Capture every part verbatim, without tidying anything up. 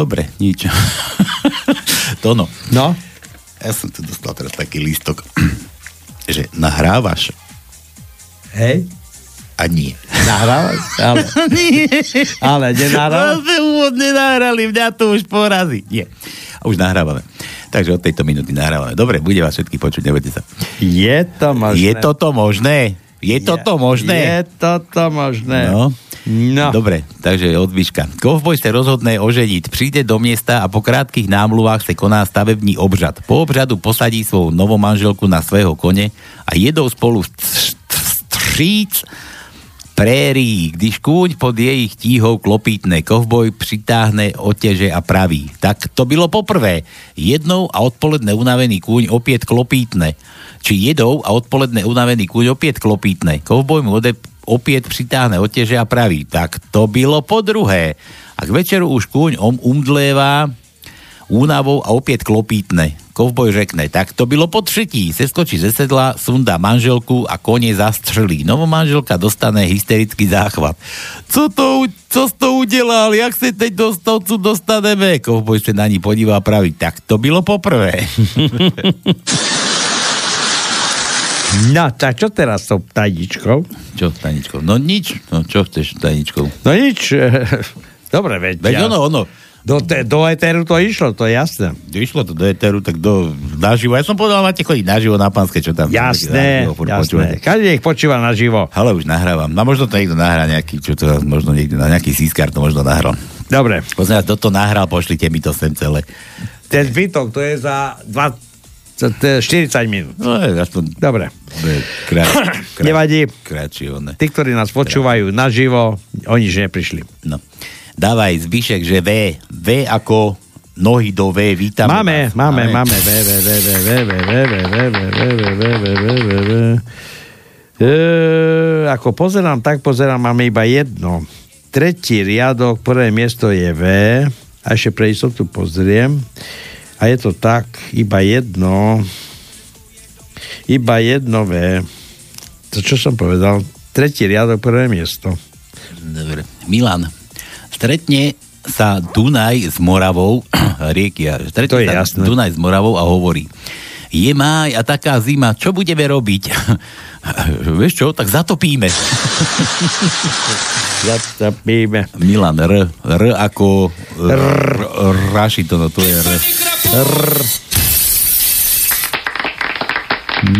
Dobre, nič. To no. No? Ja som tu dostal teraz taký lístok, že nahrávaš. Hej. A nie. Nahrávaš? Ale, ale nenahrávaš? Ale úvod nenahrali, mňa to už porazí. Nie. A už nahrávame. Takže od tejto minúty nahrávame. Dobre, bude vás všetky počuť, nebojte sa. Je to možné. Je toto možné? Je toto možné? Je toto možné. No. No. Dobre, takže od Vyška. Kovboj sa rozhodne oženiť. Príde do miesta a po krátkych námluvách sa koná stavebný obřad. Po obřadu posadí svoju novú manželku na svojho kone a jedou spolu vstříc prérii. Když kúň pod jej tíhou klopítne, kovboj pritáhne oteže a praví. Tak to bylo poprvé. Jednou a odpoledne unavený kúň opäť klopítne. Či jedou a odpoledne unavený kúň opäť klopítne. Kovboj mu ode, opäť pritáhne oteže a praví. Tak to bylo po druhé. A k večeru už kúň om umdléva únavou a opäť klopítne. Kovboj řekne, tak to bylo po třetí. Seskočí ze sedla, sundá manželku a konie zastřelí. Nová manželka dostane hysterický záchvat. Co to, co jsi to udělal? Jak se teď dostal, co dostaneme? Kovboj se na ní podívá a praví, tak to bylo poprvé. No, tak čo teraz s tou tajničkou? Čo s tajničkou? No nič. No, čo chceš s tajničkou? No nič. Dobre, veď. Veď ja... ono, ono. Do, te, do eteru to išlo, to je jasné. Išlo to do eteru, tak do, naživo. Ja som povedal, máte chodiť naživo na panské, čo tam... Jasné, naživo, jasné. Každý nech počúva naživo. Ale už nahrávam. No možno to niekto nahrá nejaký, čo to možno niekto, nejaký sískar to možno nahral. Dobre. Pozrieť, kto to nahral, pošlite mi to sem celé. Ten zbytok, to je za štyridsať minút. No je, aspoň... Dobre. Kráč, kráč, nevadí. Kráči, one. Tí, ktorí nás počúvajú kráč. Naživo, oni že neprišli. No. Dávaj, Zvyšek, že V. V ako nohy do V. Vítame. Máme, máme, máme. V, V, V, V, V, V, V, V, V, V, V, V, V, V, V, V. Ako pozerám, tak pozerám, máme iba jedno. Tretí riadok, prvé miesto je V. A ešte pre istotu pozriem. A je to tak, iba jedno. Iba jedno V. To, čo som povedal. Tretí riadok, prvé miesto. Dobre. Milan. Stretne sa Dunaj s Moravou, rieky, stretne sa jasné. Dunaj s Moravou a hovorí, je máj a taká zima, čo budeme robiť? Vieš čo, tak zatopíme. Zatopíme. Milan, R, R ako Raši, to je R.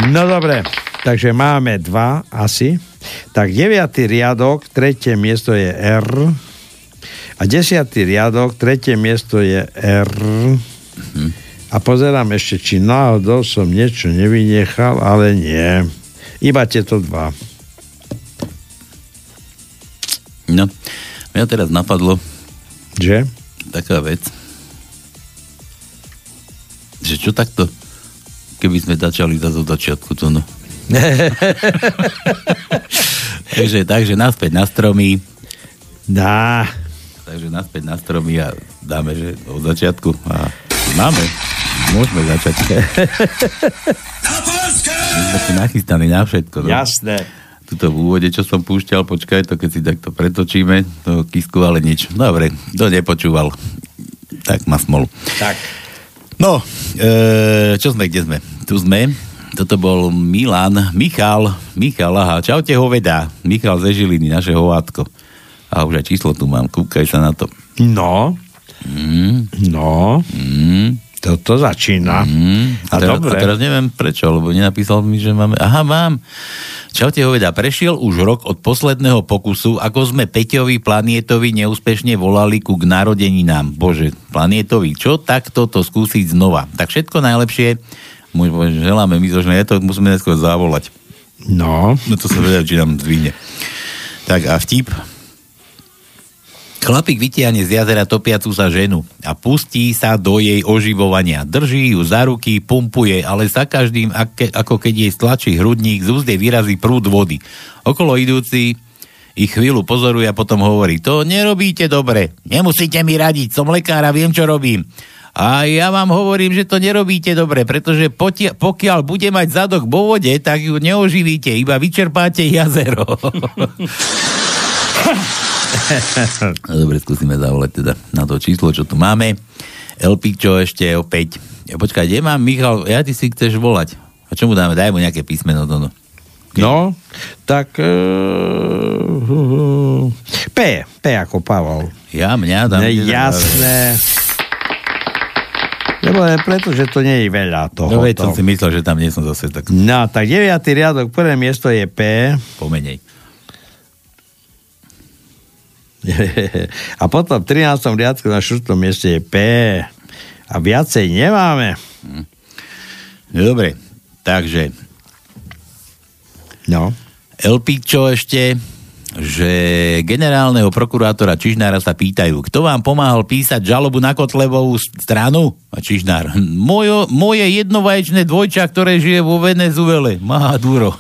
No dobre, takže máme dva asi. Tak deviaty riadok, tretie miesto je R. A desiatý riadok, tretie miesto je R. Mm-hmm. A pozerám ešte, či náhodou som niečo nevynechal, ale nie. Iba tieto dva. No, mňa teraz napadlo. Že? Taká vec. Že čo takto? Keby sme začali zase od začiatku, to no. takže, takže naspäť na stromy. Dá... Takže naspäť na stromy a dáme, že od začiatku. A máme. Môžeme začať. Na panské! Sme si nachystaní na všetko. No? Jasné. Tuto v úvode, čo som púšťal, počkaj to, keď si takto pretočíme, to kisku, ale nič. Dobre, to nepočúval. Tak ma smol. Tak. No, e, čo sme, kde sme? Tu sme. Toto bol Milan, Michal, Michal, aha, čaute hoveda. Michal ze Žiliny, naše hovátko. A už aj číslo tu mám, kúkaj sa na to. No. Mm. No. Mm. Toto začína. Mm. A, a, teraz, dobre. A teraz neviem prečo, lebo nenapísal mi, že máme... Aha, mám. Čaute hoveda, prešiel už rok od posledného pokusu, ako sme Peťovi Planietovi neúspešne volali ku k narodeninám. Bože, Planietovi, čo tak toto skúsiť znova? Tak všetko najlepšie, môj bož, želáme my zožne, ja to musíme neskôr zavolať. No. No to sa vedel, či nám zdvihne. Tak a vtip... Chlapík vytiahne z jazera topiacu sa ženu a pustí sa do jej oživovania. Drží ju za ruky, pumpuje, ale sa každým, ako keď jej stlačí hrudník, z úzde vyrazí prúd vody. Okolo idúci ich chvíľu pozoruje a potom hovorí, to nerobíte dobre, nemusíte mi radiť, som lekár a viem, čo robím. A ja vám hovorím, že to nerobíte dobre, pretože potia- pokiaľ bude mať zadok vo vode, tak ju neoživíte, iba vyčerpáte jazero. Dobre, skúsime zavolať teda na to číslo, čo tu máme. Elpičo ešte opäť. Ja, počkaj, kde mám Michal? Ja, ty si chceš volať. A čo mu dáme? Daj mu nejaké písmeno. No, no. Okay. No tak... Uh, P. P ako Pavel. Ja, mňa dám. Jasné. Lebo je preto, že to nie je veľa toho. No veď som si myslel, že tam nie som zase tak... No, tak deviaty riadok, prvé miesto je P. Pomenej. A potom v trináctom riadku na štvrtom mieste je P. A viacej nemáme. Hm. Dobre, takže... No. Elpičo ešte, že generálneho prokurátora Čižnára sa pýtajú, kto vám pomáhal písať žalobu na Kotlebovú stranu? A Čižnár, mojo, moje jednovaječné dvojča, ktoré žije vo Venezuele. Maduro.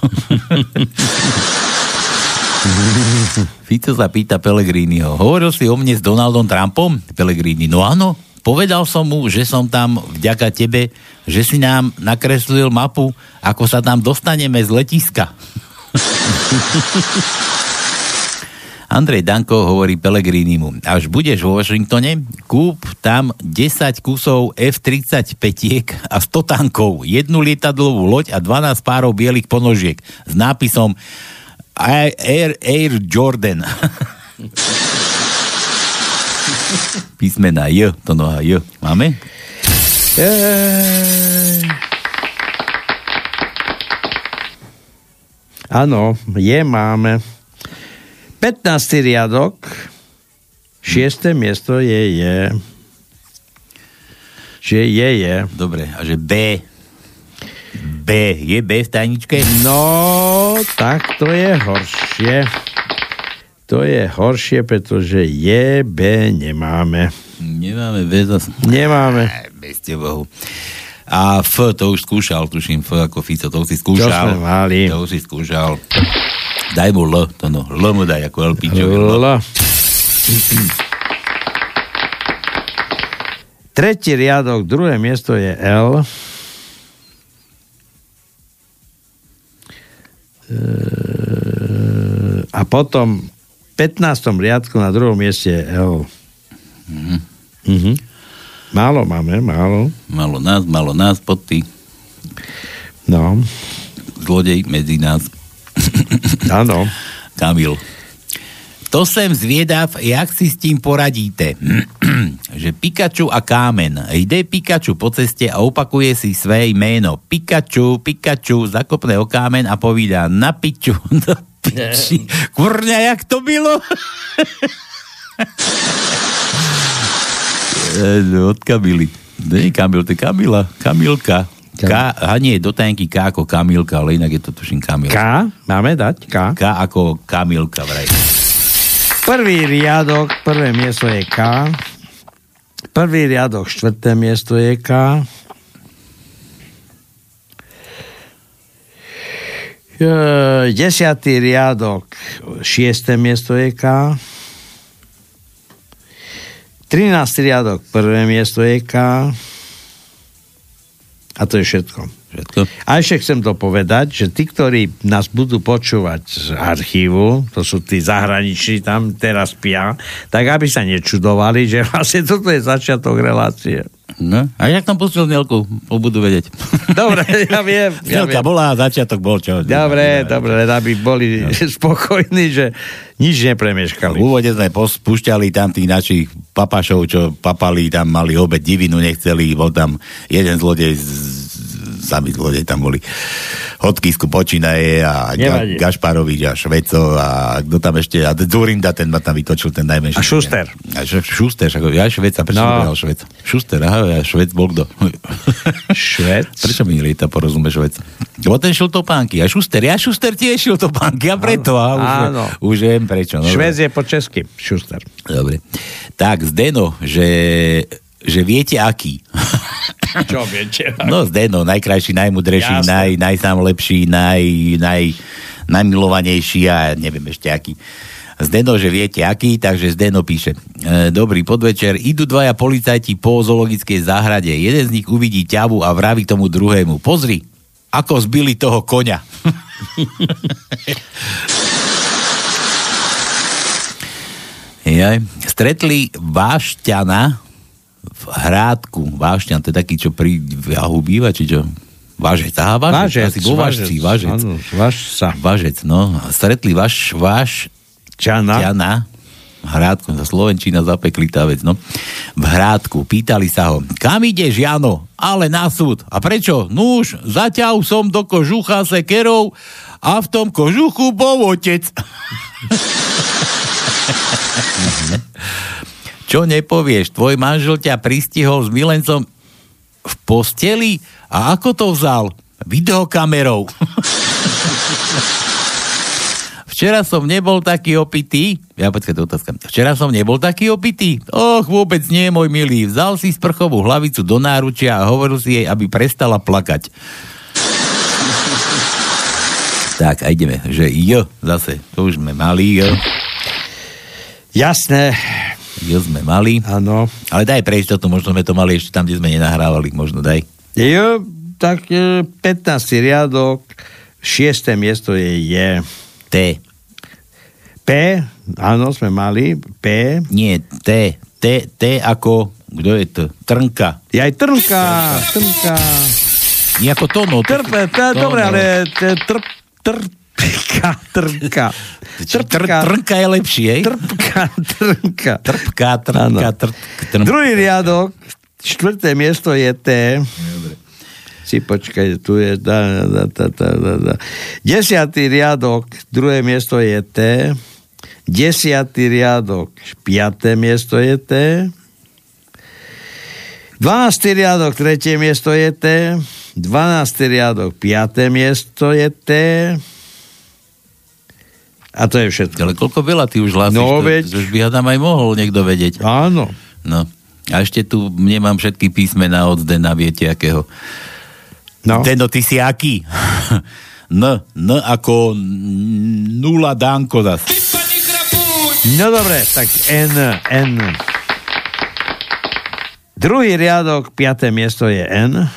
Fico sa pýta Pellegriniho, hovoril si o mne s Donaldom Trumpom? Pellegrini, no áno, povedal som mu, že som tam vďaka tebe, že si nám nakreslil mapu, ako sa tam dostaneme z letiska. Andrej Danko hovorí Pellegrinimu, až budeš vo Washingtone, kúp tam desať kusov F tridsaťpäťiek a sto tankov, jednu lietadlovú loď a dvanásť párov bielých ponožiek s nápisom Air, Air Jordan. Písmena J, to noha J. Máme? Áno, je máme. pätnásty riadok, šieste miesto je je. Že je je. Dobre, a že B. B. Je B v tajničke? No, tak to je horšie. To je horšie, pretože je B nemáme. Nemáme B zase. Nemáme. Aj, bez tebohu. A F to už skúšal, tuším, F ako Fico, to už si skúšal. To sme mali. To už si skúšal. Daj mu L, to no. L mu daj, ako Elpičo. L. Tretí riadok, druhé miesto je L. A potom v pätnástom riadku na druhom mieste je L. Mhm. Mhm. Málo máme, málo. Málo nás, málo nás, pod ty. No. Zlodej medzi nás. Áno. Kamil. To sem zviedav, jak si s tým poradíte. Že Pikachu a kámen. Ide Pikachu po ceste a opakuje si svoje meno. Pikachu, Pikachu, zakopne o kámen a povída na piču, na piči. Kurňa, jak to bylo? Od Kamily. To nie Kamil, to je Kamila. Kamilka. K, a nie, do tajnky K ako Kamilka, ale inak je to tuším Kamilka. K? Máme dať? K? K ako Kamilka, vraj. Prvý riadok, prvé miesto je K. Prvý riadok, štvrté miesto je K. Desiatý riadok, šiesté miesto je K. Trinásty riadok, prvé miesto je K. A to je všetko. všetko. A ešte chcem to povedať, že tí, ktorí nás budú počúvať z archívu, to sú tí zahraniční, tam teraz pia, tak aby sa nečudovali, že vlastne toto je začiatok relácie. No, a jak tam pustil Nelku, budú vedieť. Dobre, ja viem. Ja Nelka viem. Bola, začiatok bol čo. Dobre, dobre, aby boli no. spokojní, že nič nepremeškali. V úvode sme spúšťali tam tých našich papašov, čo papali, tam mali obed, divinu nechceli, bol tam jeden zlodej z sami zlodej tam boli. Hodkísku počínaje a Ga- Gašparovič a Šveco a kto tam ešte a Zurinda, ten ma tam vytočil ten najmenší. A Šuster. A š- Šuster, ako ja Šveca, prečo no. Bral Švec? Šuster, aha, ja Švec bol kto? Švec? Prečo mi lieta porozumie Švec? Lebo ten šiltopánky, a Šuster, ja Šuster tiež šiltopánky, a preto, a už, áno. Už viem prečo. No, Švec je po česky, Šuster. Dobre. Tak, Zdeno, že, že viete aký. Čo viete? No Zdeno, najkrajší, najmudrejší, naj, najsamlepší, naj, naj, najmilovanejší a neviem ešte aký. Zdeno, že viete aký, takže Zdeno píše. E, dobrý podvečer, idú dvaja policajti po zoologickej záhrade. Jeden z nich uvidí ťavu a vraví tomu druhému. Pozri, ako zbili toho koňa. Jaj. Stretli Vášťana v Hrádku. Vášťan, to je taký, čo pri jahu býva, či čo? Vážec, aha, vážec. Vážec, asi vážci, vážec. Áno, vážca. Vážec, no. Stretli váš, váš... Čana. Čana. V Hrádku, za slovenčina zapekli tá vec, no. V Hrádku. Pýtali sa ho, kam ideš, Jano? Ale na súd. A prečo? Nuž, zaťav som do kožucha sekerov a v tom kožuchu bol otec. Čo nepovieš? Tvoj manžel ťa pristihol s milencom v posteli? A ako to vzal? Videokamerou. Včera som nebol taký opitý. Ja počkaj, to otázka. Včera som nebol taký opitý. Och, vôbec nie, môj milý. Vzal si sprchovú hlavicu do náručia a hovoril si jej, aby prestala plakať. Tak, a ideme. Že jo, zase. To už sme mali, jo. Jasné. Jo sme mali. Áno. Ale daj prejsť toto, možno sme to mali ešte tam, kde sme nenahrávali. Možno daj. Jo, tak pätnásty riadok, šieste miesto je je. T. P, áno, sme mali. P. Nie, T. T, T ako, kto je to? Trnka. Jaj, Trnka, Trnka. Nie ako to, no. Trpe, dobre, ale trp, trp. Trpka, trpka. Trpka. Trpka je lepšie, hej? Trpka, trpka. Trpka, trpka, trpka. Druhý riadok, štvrté miesto je T. Dobre. Si počkaj, tu je... Da, da, da, da, da. Desiatý riadok, druhé miesto je T. Desiatý riadok, piaté miesto je T. Dvanáctý riadok, tretie miesto je T. Dvanáctý riadok, piaté miesto je T. A to je všetko. Ale koľko veľa ty už hlásiš? No, to, veď... to už by ja tam aj mohol niekto vedieť. Áno. No. A ešte tu nemám všetky písmená od Dena, viete akého. No. Deno, ty si aký? N, N ako nula dánko zas. No dobre, tak N, N. Druhý riadok, piaté miesto je N.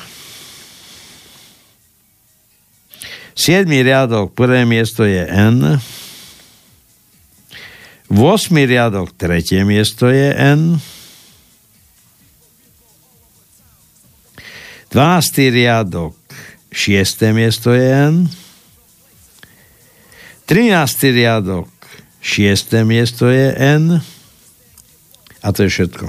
Siedmy riadok, prvé miesto je N. Vosmý riadok, tretie miesto je N. Dvanásty riadok, šiesté miesto je N. Trinásty riadok, šiesté miesto je N. A to je všetko.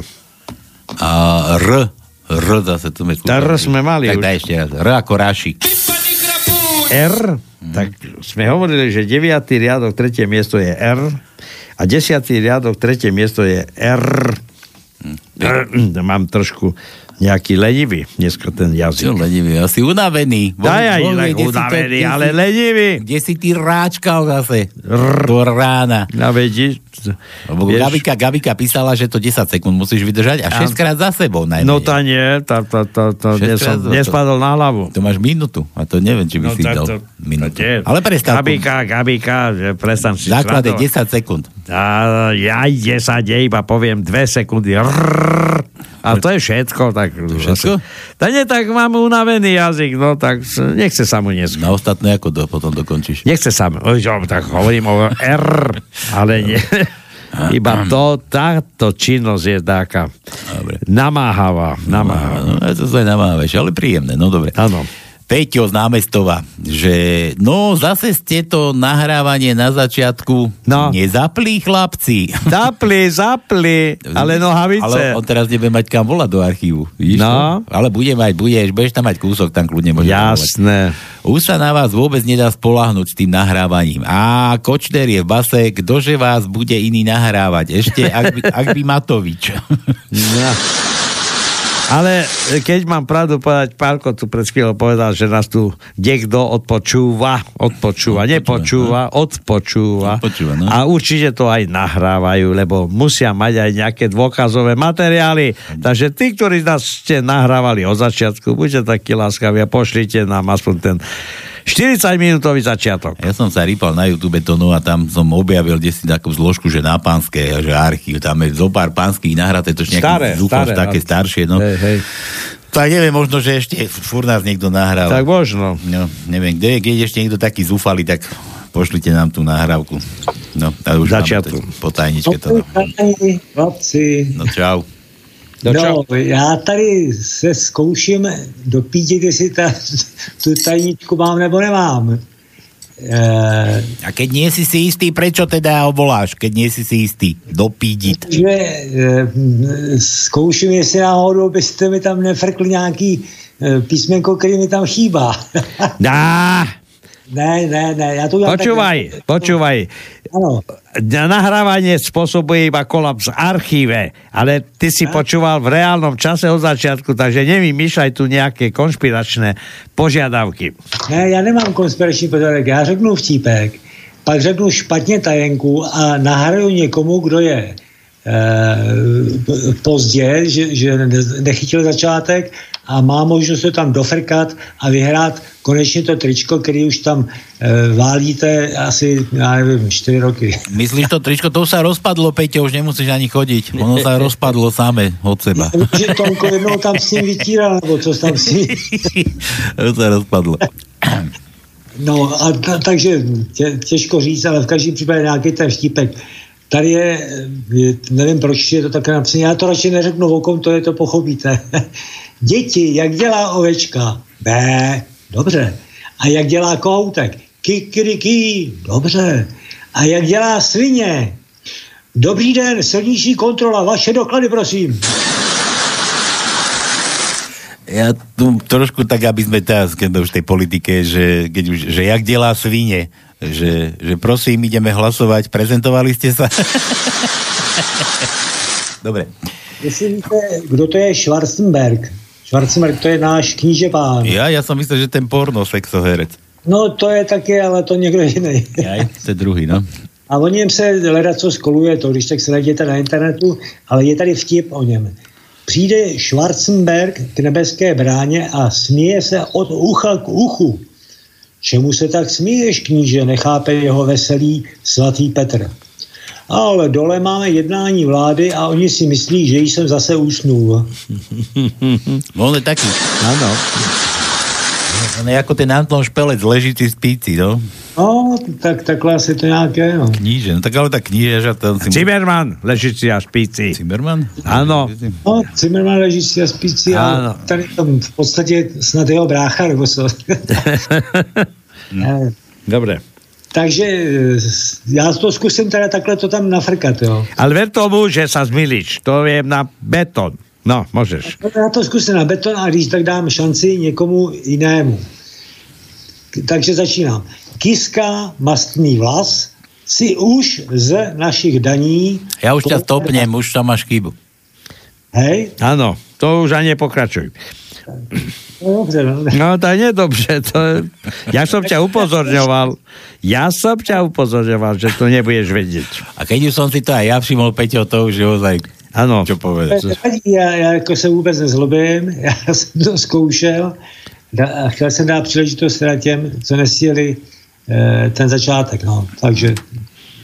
A R, R zase tu sme... Tá R sme mali tak už. Tak daj ešte raz, R ako Raši. R, mm. tak sme hovorili, že deviaty riadok, tretie miesto je R. A desiatý riadok, tretie miesto je R. R. Mám trošku nejaký lenivý dneska ten jazyk. Čo lenivý? Asi unavený. Daj aj unavený, ty, ale lenivý. Kde si ty ráčkal zase? R. Do rána. No vidíš. Gabika, Gabika písala, že to desať sekúnd musíš vydržať a šesťkrát za sebou najmenej. No tá nie, tá, tá, tá, tá nespadol na hlavu. To máš minútu a to neviem, či by no, si dal to, minútu. To ale prestal. Gabika, Gabika, prestan si. Základ je desať sekúnd. A ja desať, ja iba poviem dve sekundy. Rrrr. A to je všetko. Tak, to všetko? Tak nie, tak mám unavený jazyk, no tak nechce sa mu neskúšať. Na ostatné ako do, potom dokončíš? Nechce sa mu, tak hovorím o R, ale nie. Iba to, táto činnosť je dáka. Dobre. Namáhavá. Namáhavá. No, to sa aj namáhavejšie, ale príjemné, no dobre. Áno. Peťo z Námestova, že no zase ste to nahrávanie na začiatku no. Nezapli chlapci. Zapli, zapli, ale nohavice. Ale on teraz nebude mať kam volať do archívu. Víš no. To? Ale bude mať, budeš, budeš tam mať kúsok, tam kľudne môžeš. Jasné. Volať. Už sa na vás vôbec nedá spoľahnúť s tým nahrávaním. Á, Kočner je v base, ktože vás bude iný nahrávať? Ešte, ak by, ak by Matovič. No. Ale keď mám pravdu povedať, Pálko tu pred chvíľou povedal, že nás tu niekto odpočúva, odpočúva, nepočúva, odpočúva. odpočúva no. A určite to aj nahrávajú, lebo musia mať aj nejaké dôkazové materiály. Takže tí, ktorí nás ste nahrávali od začiatku, buďte takí láskaví a pošlite nám aspoň ten štyridsaťminútový začiatok. Ja som sa rýpal na YouTube tonu a tam som objavil desi takú zložku, že na panské, že archív, tam je zo pár panských nahraté, to je nejaké zúfaš, také staršie, no. Hej, hej. Tak neviem, možno, že ešte furt nás niekto nahral. Tak možno. No, neviem, kde je, keď ešte niekto taký zúfalý, tak Pošlite nám tú nahrávku. No, a už začiatku. Máme po tajničke to. No čau. No, no, já tady se zkouším dopídit, jestli ta, tu tajničku mám nebo nemám. E... A keď nie si si istý, prečo teda voláš, keď nie si si istý? Dopídit. Takže e, zkouším, jestli náhodou byste mi tam nefrkli nějaký e, písmenko, který mi tam chýbá. Dá! Ne, ne, ne. Ja tu počúvaj, tak... počúvaj. Ano. Nahrávanie spôsobuje iba kolaps v archíve, ale ty si ano. Počúval v reálnom čase od začiatku, takže nevymýšľaj tu nejaké konšpiračné požiadavky. Ne, ja nemám konspiračný požiadavky, ja řeknu vtípek, pak řeknu špatne tajenku a nahrajú niekomu, kdo je eh, pozdě, že, že nechytil začátek a má možnost se tam dofrkat a vyhrát konečně to tričko, který už tam e, válíte asi, já nevím, štyri roky. Myslíš to tričko? To už sa rozpadlo, Peťo, už nemusíš ani chodiť. Ono sa rozpadlo samé od seba. Že Tomko jednou tam s ním vytíral, nebo co tam s ním? To sa rozpadlo. No, a t- takže tě- těžko říct, ale v každém případě nějaký ten štípek. Tady je, nevím, proč je to také napsané, já to radši neřeknu vokom, to je to pochopíte. Děti, jak dělá ovečka? Bé, dobře. A jak dělá kohoutek? Kikirikí, dobře. A jak dělá svině? Dobrý den, silniční kontrola, vaše doklady, prosím. Ja tu trošku tak, aby sme teraz, keď už tej politike, že, keď už, že jak delá svine, že, že prosím, ideme hlasovať, prezentovali ste sa. Dobre. Myslíte, kto to je Schwarzenberg? Schwarzenberg, to je náš knížepán. Ja, ja som myslel, že ten porno sexoherec. No to je také, ale to niekto iný. Aj, to je druhý, no. A o něm se ledaco skoluje to, když tak se najděte na internetu, ale je tady vtip o něm. Přijde Schwarzenberg k nebeské bráně a směje se od ucha k uchu. Čemu se tak směješ, kníže, nechápe jeho veselý svatý Petr. Ale dole máme jednání vlády a oni si myslí, že jsem zase usnul. On je taký. Áno. On je ako ten Anton Špelec, ležitý z píci, no? No, tak, takhle asi to nějaké, no. Kníže, no tak ale ta kníže, že tam... Zimmerman, ležitý a špíci. Zimmerman? Áno. No, Zimmerman, ležitý a špíci, ale tady tam v podstatě snad jeho brácha, nebo co? No. Dobre. Takže ja to skúsim teda takhle to tam nafrkať, jo. Ale ver tomu, že sa zmýliš, to je na betón. No, môžeš. Ja to skúsim na betón a když tak dám šanci niekomu inému. Takže začínám. Kiska mastný vlas si už z našich daní... Ja už ťa stopnem, na... už tam máš chybu. Hej? Áno, to už ani pokračuj. No, no to je nedobře. To je... Ja som ťa upozorňoval. Ja som ťa upozorňoval, že to nebudeš vedieť. A keď už som si to aj ja všimol, Peťo, to už je ozaj... Áno. Čo povedať? Ja, ja ako sa vôbec nezlobím. Ja som to skúšel a chcel som dať príležitosť na tým, co nestihli eh, ten začátek. No. Takže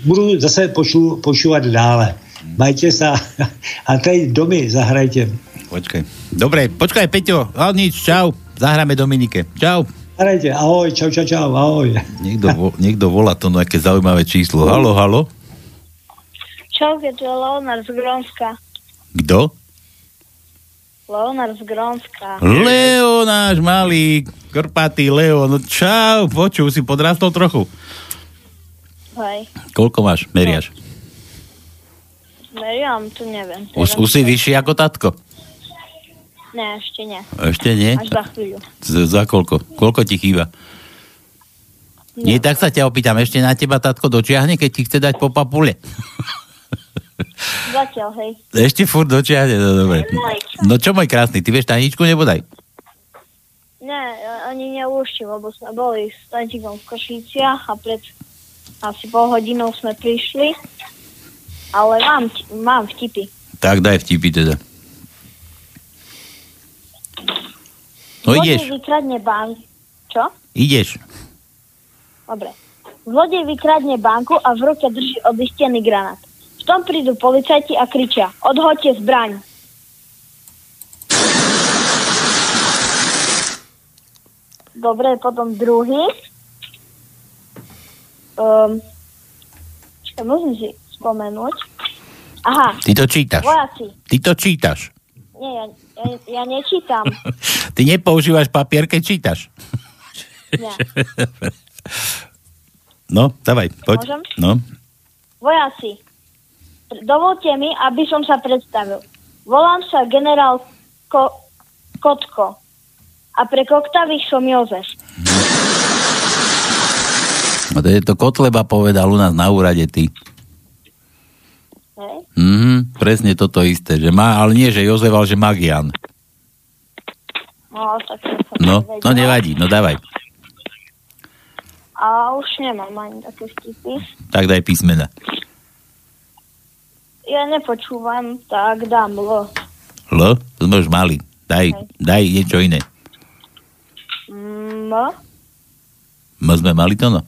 budu zase pošu, pošúvať dále. Majte sa a tej domy zahrajte. Počkaj. Dobre, počkaj, Peťo. A nič, čau. Zahráme Dominike. Čau. Zahrajte. Ahoj, čau, čau, čau. Ahoj. Niekto, vo, niekto volá to nejaké zaujímavé číslo. Haló, haló. Čau, je to Leonard z Grónska. Kto? Leonard z Grónska. Leo, náš malý krpatý Leo. No čau, počuj, si podrastol trochu. Hej. Koľko máš, meriaš? No. Meriam, to neviem. Už, už si vyšší ako tatko? Ne, ešte nie. Ešte nie? Až za chvíľu. Z, za koľko? Koľko ti chýba? Nie. nie, tak sa ťa opýtam. Ešte na teba tatko dočiahne, keď ti chce dať po papule? Zatiaľ, hej. Ešte furt dočiahne, no dobre. No čo, môj krásny, ty vieš tajničku nebodaj? Nie, ani neúšim, lebo sme boli s tajničkom v Košiciach a pred asi pol hodinou sme prišli. Ale mám, mám vtipy. Tak daj vtipy teda. No zlodej ideš. Vykradne banku. Čo? Ideš. Dobre. Zlodej vykradne banku a v ruke drží obistený granát. V tom prídu policajti a kričia: odhoďte zbraň. Dobre, potom druhý. Um, čo musím si spomenúť? Aha. Ty to čítaš. Vojaci. Ty to čítaš. Nie, ja, ja, ja nečítam. Ty nepoužívaš papier, keď čítaš. Nie. No, dávaj, poď. Môžem? No. Vojaci, dovolte mi, aby som sa predstavil. Volám sa generál Ko- Kotko a pre koktavých som Jozef. No to je to Kotleba povedal u nás na úrade, ty. Hej? Mhm, presne toto isté, že má, ale nie, že Jozef, ale že Magian. No, tak som no, no nevadí, no dávaj. A už nemám ani také vtipy. Tak daj písmena. Ja nepočúvam, tak dám L. L? To sme už mali. Daj, daj niečo iné. M. M sme mali to, no?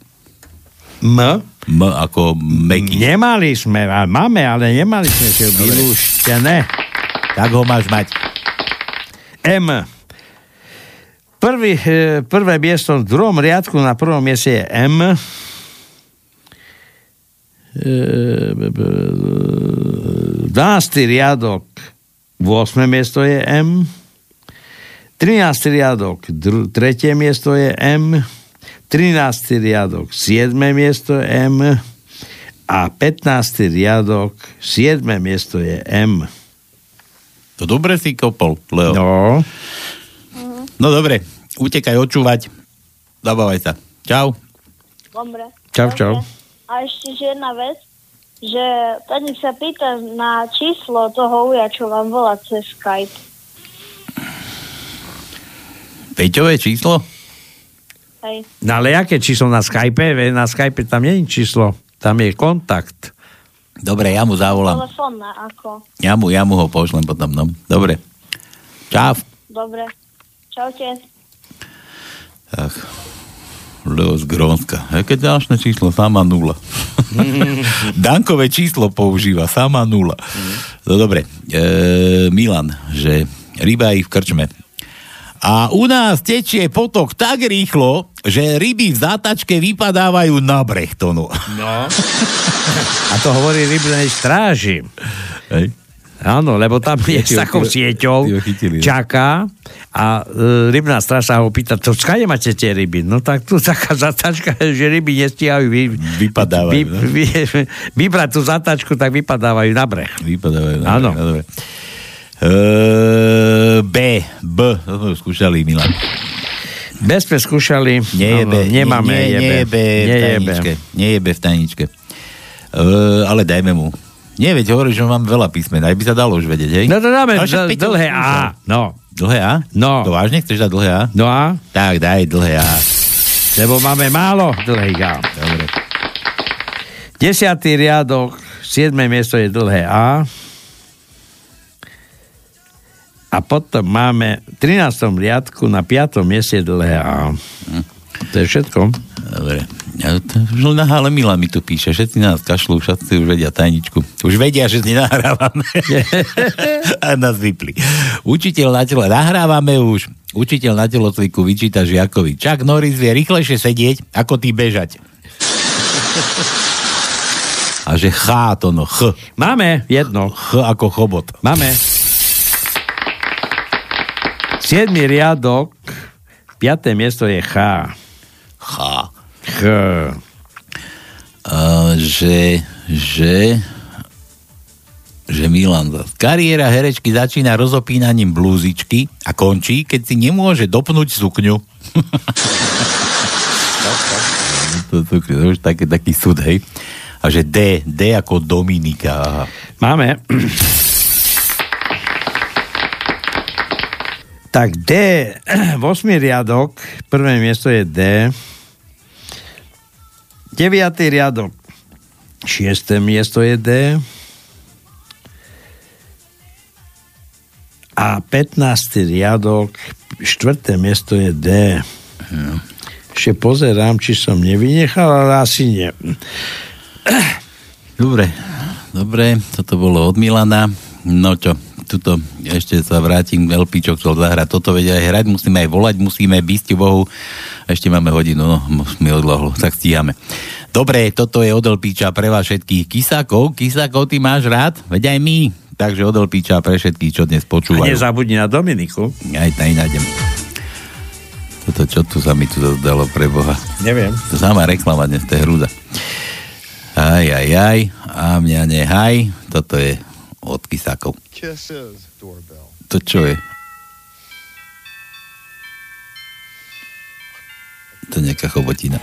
M? M ako meký. Nemali sme, máme, ale nemali sme, že vylúštené. Tak ho máš mať. M. Prvý, prvé miesto v druhom riadku, na prvom mieste je M. dvanásty riadok, ôsme miesto je M. trinásty riadok, dru- tretie miesto je M. trinásty riadok, siedme miesto je M. A pätnásty riadok, siedme miesto je M. To dobre si kopol, Leo. No. No dobre, utekaj odčúvať. Zabávaj sa. Čau. Dobre. Čau, čau. A ešte že jedna vec, že tady sa pýtam na číslo toho uja, čo vám volá cez Skype. Peťové číslo? Hej. No ale aké číslo na Skype? Na Skype tam nie je číslo, tam je kontakt. Dobre, ja mu zavolám. Telefónna ako? Ja mu, ja mu ho pošlem potom. No. Dobre. Čau. Dobre. Čaute. Tak. Leo z Grónska. Aké ďalšie číslo? Sama nula. Dankové číslo používa. Sama nula. No dobre. E, Milan, že ryba ich v krčme. A u nás tečie potok tak rýchlo, že ryby v zátačke vypadávajú na breh tonu. No. A to hovorí rybnej stráži. Hej. Áno, lebo tam je s takou sieťou, čaká a e, rybná stráž sa ho pýta, to skade máte tie ryby? No tak tu taká zatačka, že ryby nestíhajú vy, vypadávajú, vy, no? vy, vybrať tú zatačku, tak vypadávajú na breh. Vypadávajú na breh, na breh. E, B, B, to sme skúšali, Milan. B sme skúšali, nie áno, je B, nemáme, nie, nie, je B, nie je B v tajničke, nie je B v tajničke. E, ale dajme mu. Nie, veď hovoríš, že mám veľa písmen. Aj by sa dalo už vedieť, hej? No to dáme d- d- dlhé A. No. Dlhé A? No. To vážne? Chceš dať dlhé A? No A? Tak, daj dlhé A. Lebo máme málo dlhých A. Dobre. Desiatý riadok, siedme miesto je dlhé A. A potom máme v trinástom riadku na piatom mieste dlhé A. Hm. To je všetko. Dobre. Už na Hále Mila mi tu píše. Všetci nás kašľú, všetci už vedia tajničku. Už vedia, že si nahrávame. A nás vypli. Učiteľ na telo... Nahrávame už. Učiteľ na telocviku vyčíta žiakovi. Chuck Norris vie rýchlejšie sedieť, ako ty bežať. A že chá to no. Ch. Máme jedno. Ch ako chobot. Máme. Siedmy riadok. Piaté miesto je chá. Chá. K. Uh, že, že, že Milan. Kariéra herečky začína rozopínaním blúzičky a končí, keď si nemôže dopnúť sukňu. To je už taký, taký súd, hej. A že D, D ako Dominika. Máme. Tak D, ôsmy riadok, prvé miesto je D. deviaty riadok. šieste miesto je D. A pätnásty riadok. štvrté miesto je D. No. Ešte pozerám, či som nevynechal, ale asi nie. Dobre. Dobre, toto bolo od Milana. No čo, tuto ešte sa vrátim, Elpičo chcel zahrať. Toto vedia aj hrať, musíme aj volať, musíme byť Bohu. Ešte máme hodinu, no, mi odľahlo, tak stíhame. Dobre, toto je od Elpiča pre vás všetkých. Kysákov, Kysákov, ty máš rád? Veď aj my. Takže od Elpiča pre všetkých, čo dnes počúvajú. A nezabudni na Dominiku. Aj tam nájdem. Toto, čo tu sa mi tu dalo pre Boha? Neviem. To sama reklama dnes, to je hrúza. Aj, aj, aj. A mňa nehaj. Toto je od Kysákov. To čo je? To je nejaká chobotina.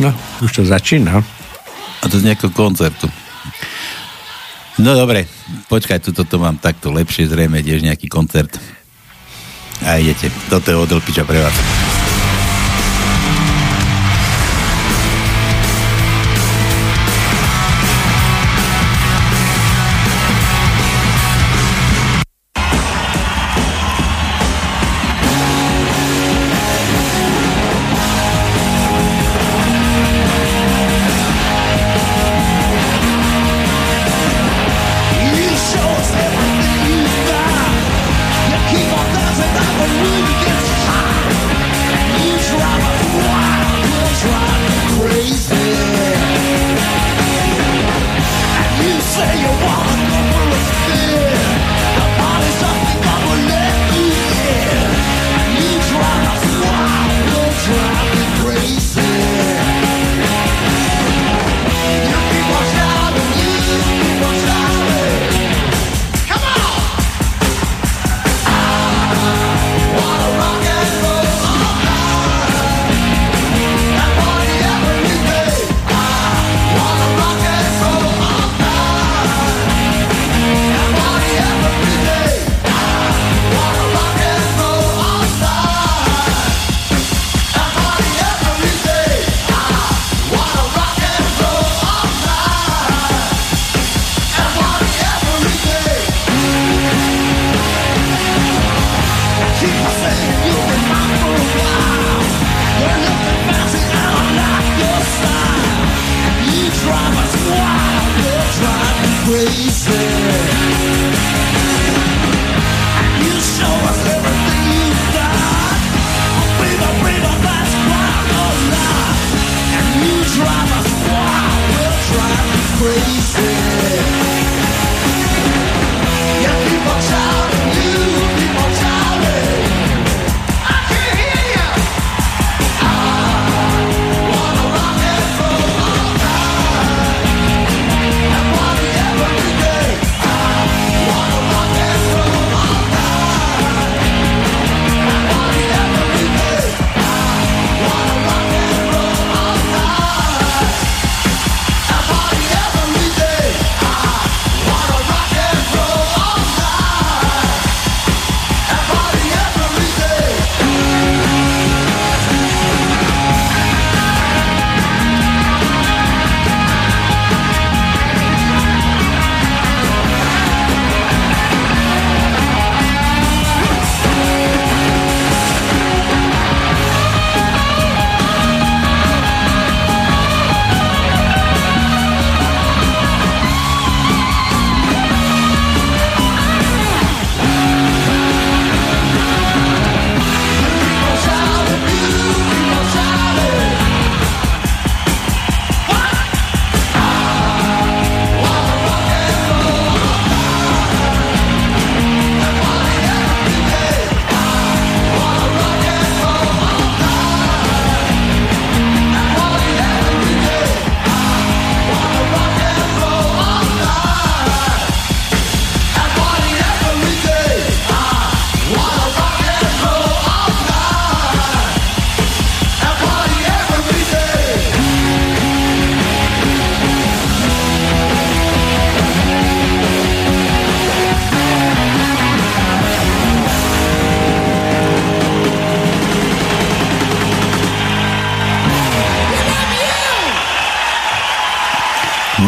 No, už to začína. A to z nejakého koncertu. No dobre, počkaj, tuto to mám takto lepšie, zrejme tiež nejaký koncert. A idete. Toto je od Elpiča pre vás.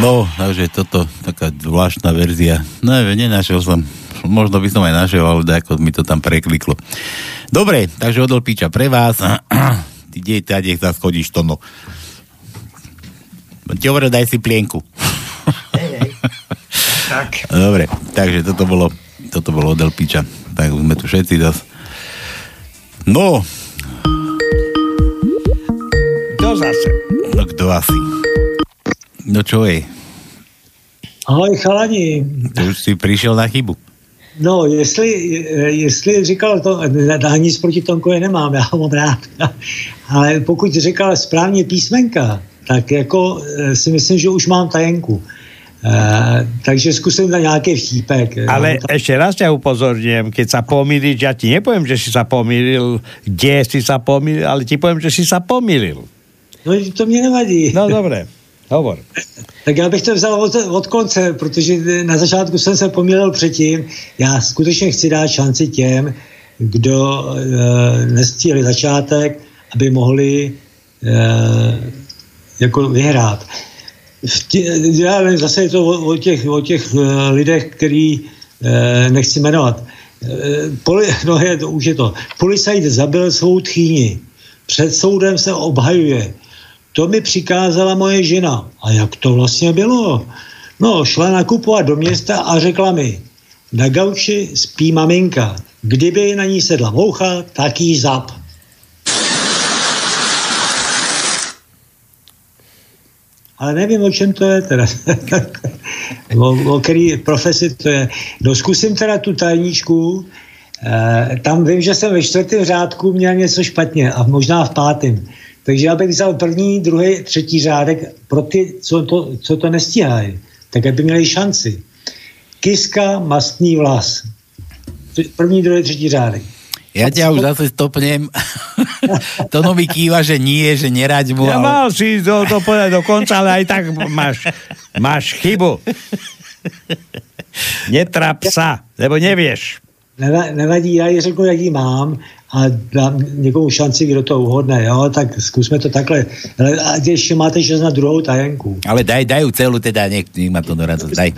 No, takže toto, taká zvláštna verzia. No, nenašiel som. Možno by som aj našiel, ale ako mi to tam prekliklo. Dobre, takže od Elpiča pre vás. Ty dieťa, nech sa schodíš to, no. Ti hovoril, daj si plienku. Hej, hej. Tak. Dobre, takže toto bolo, toto bolo od Elpiča. Tak sme tu všetci zas. No. Kto zase? No kto asi? No čo je? Ahoj chalani. To už si prišiel na chybu. No, jestli, jestli říkal, to, nic proti Tonkovi nemám, já ho mám rád, ale pokud říkal správně písmenka, tak jako si myslím, že už mám tajenku. Uh, takže skúsim na nejaký vtípek. Ale no, ešte raz ťa upozorňujem, keď sa pomýliš, ja ti nepoviem, že si sa pomýlil, kde si sa pomýlil, ale ti poviem, že si sa pomýlil. No to mne nevadí. No dobre, hovor. Tak ja bych to vzal od, od konce, protože na začátku jsem se pomýlil předtím. Já skutečně chci dát šanci těm, kdo e, nestíhli začátek, aby mohli e, jako vyhrát. Já nevím, zase je to o, o, těch, o těch lidech, který e, nechci jmenovat. E, poli, no je to, už je to. Policajt zabil svou tchýni. Před soudem se obhajuje. To mi přikázala moje žena. A jak to vlastně bylo? No, šla nakupovat do města a řekla mi, na gauči spí maminka. Kdyby na ní sedla moucha, tak jí zap. Ale nevím, o čem to je teda. o, o který profesi to je. No zkusím teda tu tajničku. E, tam vím, že jsem ve čtvrtém řádku měl něco špatně a možná v pátém. Takže já bych vzal první, druhý, třetí řádek pro ty, co to, co to nestíhají. Tak aby měli šanci. Kiska, mastný vlas. První, druhý, třetí řádek. Ja ťa už zase stopnem. To no mi kýva, že nie, že nerať mu. Ja mal si to, to povedať do konca, ale aj tak máš, máš chybu. Netrap sa, lebo nevieš. Nevadí, ja je řeknu, jak ji mám a dám niekomu šanci, kdo to uhodne. Jo? Tak skúsme to takhle. A ešte máte čas na druhou tajenku. Ale daj, dajú celú, teda nech ma to doradosť. Daj.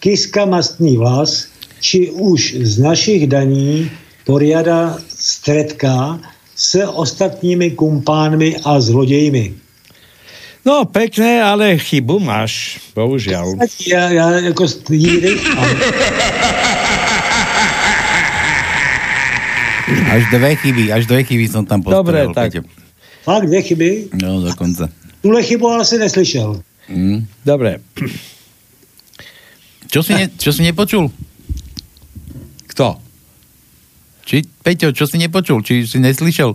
Kiska, mastný vlas, či už z našich daní poriada stretká s ostatními kumpánmi a zlodějmi. No, pekné, ale chybu máš, bohužiaľ. Ja, ja jako stíry... Až dve chyby, až dve chyby som tam postavil. Dobre, tak. Fakt dve chyby? No, dokonca. Tule chybu ale si neslyšel. Mm. Dobre. Čo si, ne, čo si nepočul? To. Či, Peťo, čo si nepočul? Či si neslyšel?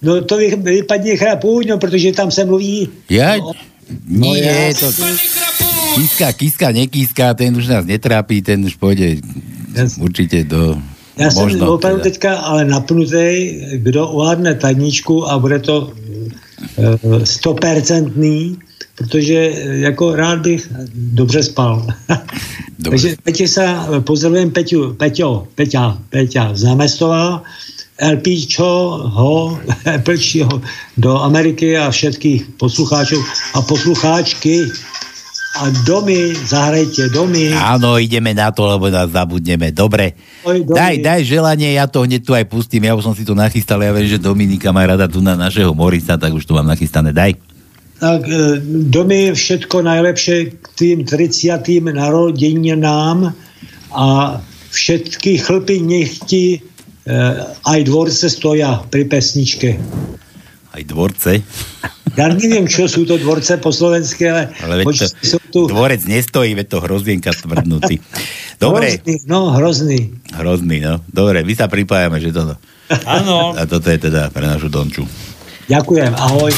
No to vypadne chrapúň, no, pretože tam sa mluví... Ja? No, no nie, ja. To... Kiska, kiska, nekíska, ten už nás netrápí, ten už pôjde ja určite do... Ja možno, som opravdu teda. Teďka ale napnutej, kdo uhádne tajničku a bude to stopercentný, protože jako rád bych dobře spal. Dobre. Takže Peťa sa, pozdravujem Peťu, Peťo, Peťa, Peťa z Námestova, Elpičo, ho, Elpičo do Ameriky a všetkých poslucháčov a poslucháčky a domy, zahrajte domy. Áno, ideme na to, lebo nás zabudneme. Dobre, Oj, daj, daj želanie, ja to hneď tu aj pustím, ja už som si to nachystal, ja viem, že Dominika má rada tu na našeho Morisa, tak už to mám nachystané, daj. Tak domy všetko najlepšie k tým tridsiatym narodeninám a všetky chlpy nechti aj dvorce stoja pri pesničke. Aj dvorce? Ja neviem, čo sú to dvorce po slovensky, ale... ale to, tu... Dvorec nestojí, veď to hrozienka stvrdnutý. Dobre. Hrozný, no, hrozný. Hrozný, no. Dobre, my sa pripájame, že toto. Áno. A toto je teda pre našu Donču. Ďakujem, ahoj.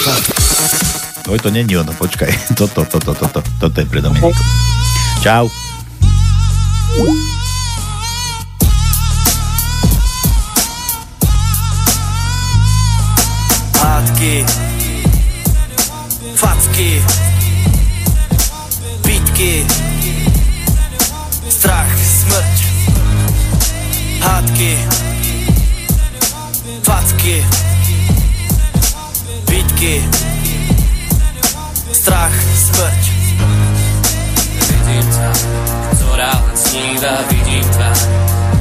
Oj, to není ono, počkaj. Toto, toto, toto, toto je pre Dominiku. Čau. Látky, facky, bitky, strach, smrť, hádky, facky, bitky, strach, smrť. Vidím ťa, ktorá len sníva, vidím ťa,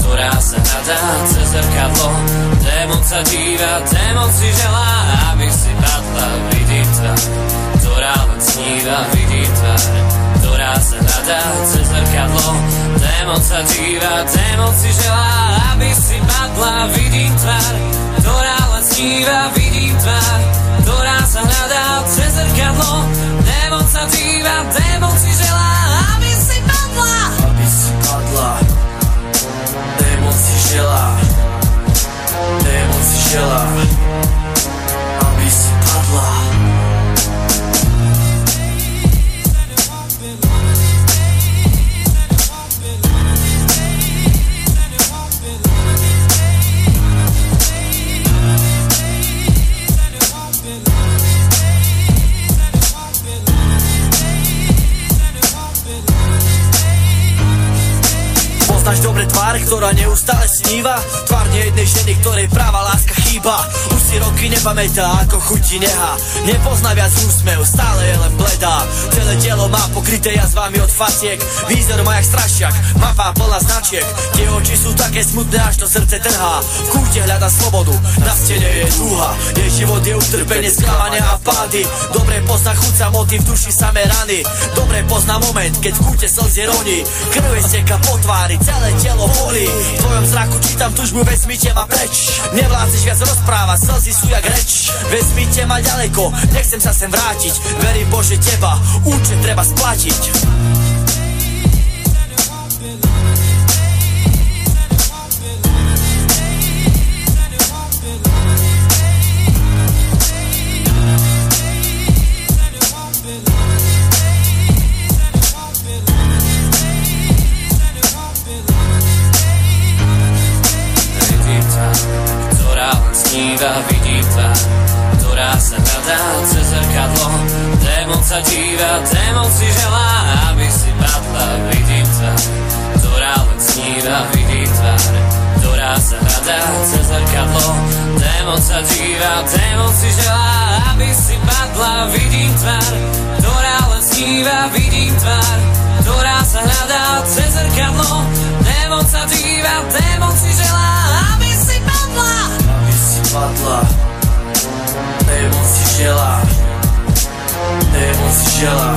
ktorá sa nadá cez zrkadlo. Démon sa díva, démon si želá, aby si padla. Vidím ťa, ktorá len sníva, vidím ťa, ktorá raz rada cez zrkadlo. Démon sa díva, démon si želá, aby si padla. Vidím tvár, ktorá len sníva. Vidím tvár, ktorá sa hľadá cez zrkadlo. Démon sa díva, démon si želá, aby si padla. Aby si padla. Démon si želá. Démon si želá, aby si padla. Poznáš dobre tvár, ktorá neustále sníva, tvár nejednej ženy, ktorej práva láska chýba. Už si roky nepamätá, ako chutí neha, nepozná viac úsmev, stále je len bledá. Celé telo má pokryté jazvami od fatiek, výzor má jak strašiak, mapa plná značiek. Tie oči sú také smutné, až to srdce trhá. V kúte hľada slobodu, na stene je dúha. Jej život je utrpenie, sklamania a pády. Dobre pozná chuť samoty, v duši samé rany. Dobre pozná moment, keď v kúte slzie roní, krv steka po tvári. Celé telo bolí, v tvojom zraku čítam tužbu, vezmite ma preč. Nevládzeš viac rozprávať, slzy sú jak reč. Vezmite ma ďaleko, nechcem sa sem vrátiť. Verím Bože teba, účet treba splatiť. Vidím tvár, ktorá sa hľadá cez zrkadlo. Démon sa díva, démon si želá, aby si padla. Vidím tvár, ktorá len sníva. Vidím tvár, ktorá sa hľadá cez zrkadlo. Démon sa díva, démon si želá, aby si padla. Vidím tvár, ktorá len sníva. Vidím tvár, ktorá sa hľadá cez zrkadlo. Démon sa díva, démon si želá, aby si padla. Padla, démon si želá, démon si želá,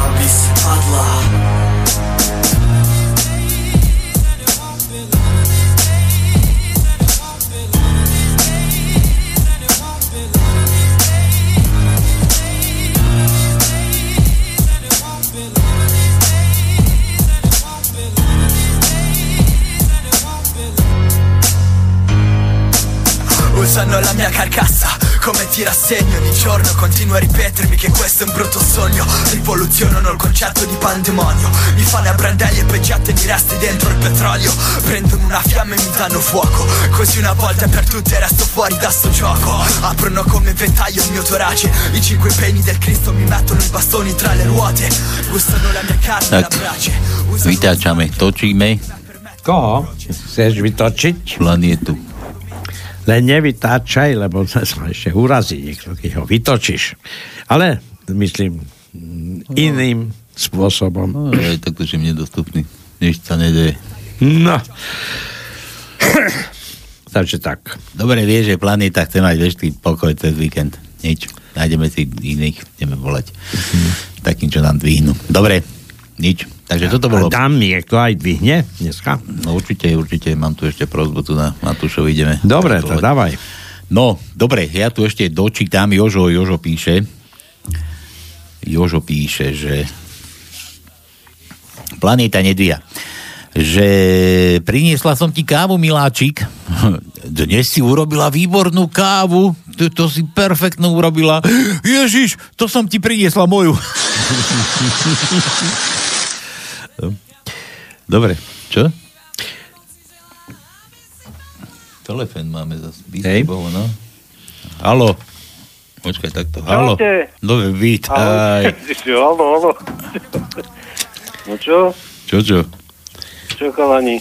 aby si padla. Usano la mia carcassa come ti rassegno, ogni giorno continuo a ripetermi che questo è un brutto sogno. Rivoluziono il concetto di pandemonio, mi fanno a brandelli e peggiate di resti dentro il petrolio. Prendono una fiamma e mi danno fuoco, così una volta per tutte resto fuori da sto gioco. Aprono come ventaglio il mio torace, i cinque peni del Cristo mi mettono i bastoni tra le ruote. Gustano la mia carne e la brace. Vytáčame, točíme. Koho? Chceš vytočiť? Len je tu. Len nevytáčaj, lebo sa ešte urazí niekto, keď ho vytočíš. Ale, myslím, iným spôsobom. No, ale tak už im nedostupný. Nič sa nedeje. No. Takže tak. Dobre, vieš, že Planéta chce mať večný pokoj cez víkend. Nič. Nájdeme si iných, ideme volať. Mm. Takým, čo nám dvihnú. Dobre, nič. Takže toto bolo... A tam niekto aj dvihne dneska? No určite, určite. Mám tu ešte prosbu tu na Matúšov, ideme. Dobre, tak dávaj. No, dobre, ja tu ešte dočítam. Jožo, Jožo píše. Jožo píše, že Planéta nedvíja. Že priniesla som ti kávu, miláčik. Dnes si urobila výbornú kávu. To, to si perfektnú urobila. Ježiš, to som ti priniesla moju. Dobre, čo? Telefón máme zase. Hej. No. Haló. Počkaj, takto. Haló. Dobre, vítaj. Haló, haló. No čo? Čo, čo? Čo, chalani?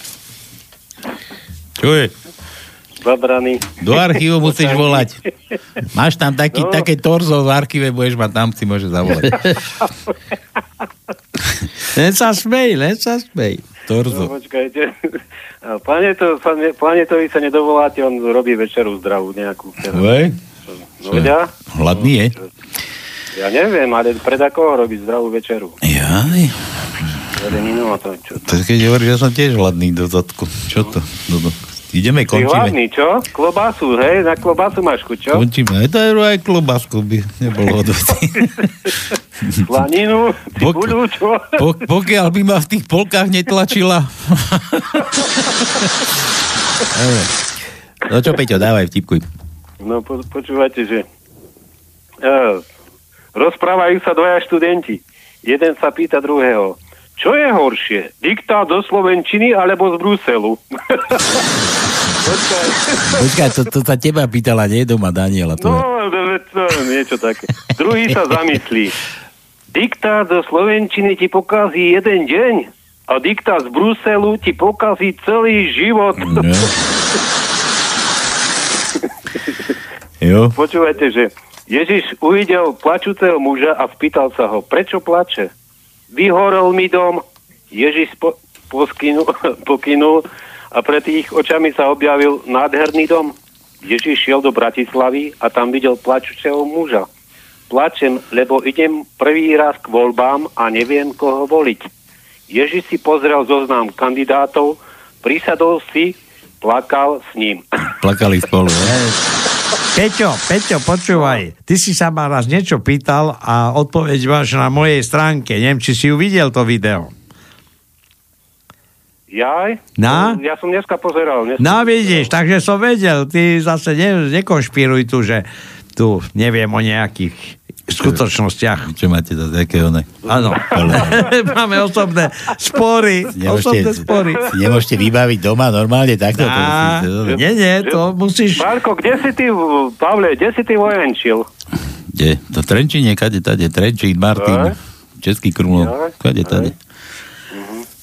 Čo je? Zabraný. Do archívu musíš volať. Máš tam taký, no. Také torzo v archíve, budeš mať, tam si môžeš zavolať. Len sa smej, len sa smej. Torzo. No, počkajte. Planeto, Planetovi sa nedovoláte, on robí večeru zdravú nejakú. Hladný je? Ja neviem, ale predá koho robiť zdravú večeru. Jaj? Tak keď hovoríš, ja som tiež hladný do zadku. Čo to? No, no. Ideme, končíme. Ty hladný, čo? Klobásu, hej? Na klobásu máš chuť, čo? Končíme. Daj aj klobásku, by nebolo odveci. Slaninu, cibuľu, čo? Pok- pokiaľ by ma v tých polkách netlačila. No čo, Peťo, dávaj, vtipkuj. No, po- počúvajte, že... Uh, rozprávajú sa dvaja študenti. Jeden sa pýta druhého. Čo je horšie? Diktát zo slovenčiny alebo z Bruselu? Počkaj. Počkaj, to, to sa teba pýtala, nie doma Daniela. To no, je. To, niečo také. Druhý sa zamyslí. Diktát zo slovenčiny ti pokazí jeden deň a diktát z Bruselu ti pokazí celý život. No. Jo. Počúvajte, že Ježiš uvidel plačúceho muža a spýtal sa ho, prečo plače? Vyhorel mi dom. Ježiš po, poskynul, pokynul a pred ich očami sa objavil nádherný dom. Ježiš šiel do Bratislavy a tam videl plačúceho muža. Plačem, lebo idem prvý raz k voľbám a neviem, koho voliť. Ježiš si pozrel zoznam kandidátov, prisadol si, plakal s ním. Plakali spolu, ne? Peťo, Peťo, počúvaj. Ty si sa ma raz niečo pýtal a odpoveď máš na mojej stránke. Neviem, či si ju videl to video. Jaj? Na? Ja som dneska pozeral. Dneska no vidíš, pozeral. Takže som vedel. Ty zase ne, nekonšpiruj tu, že tu neviem o nejakých skutočnostiach. Čo máte za takého? Áno. Máme osobné spory. Nemôžete, osobné spory. Nemôžete vybaviť doma normálne takto? Dá, to nie, nie, to musíš... Marko, kde si ty, Pavle, kde si ty vojenčil? Kde? To Trenčíne, kade tade? Trenčín, Martin, Český Krumlov, kade tade?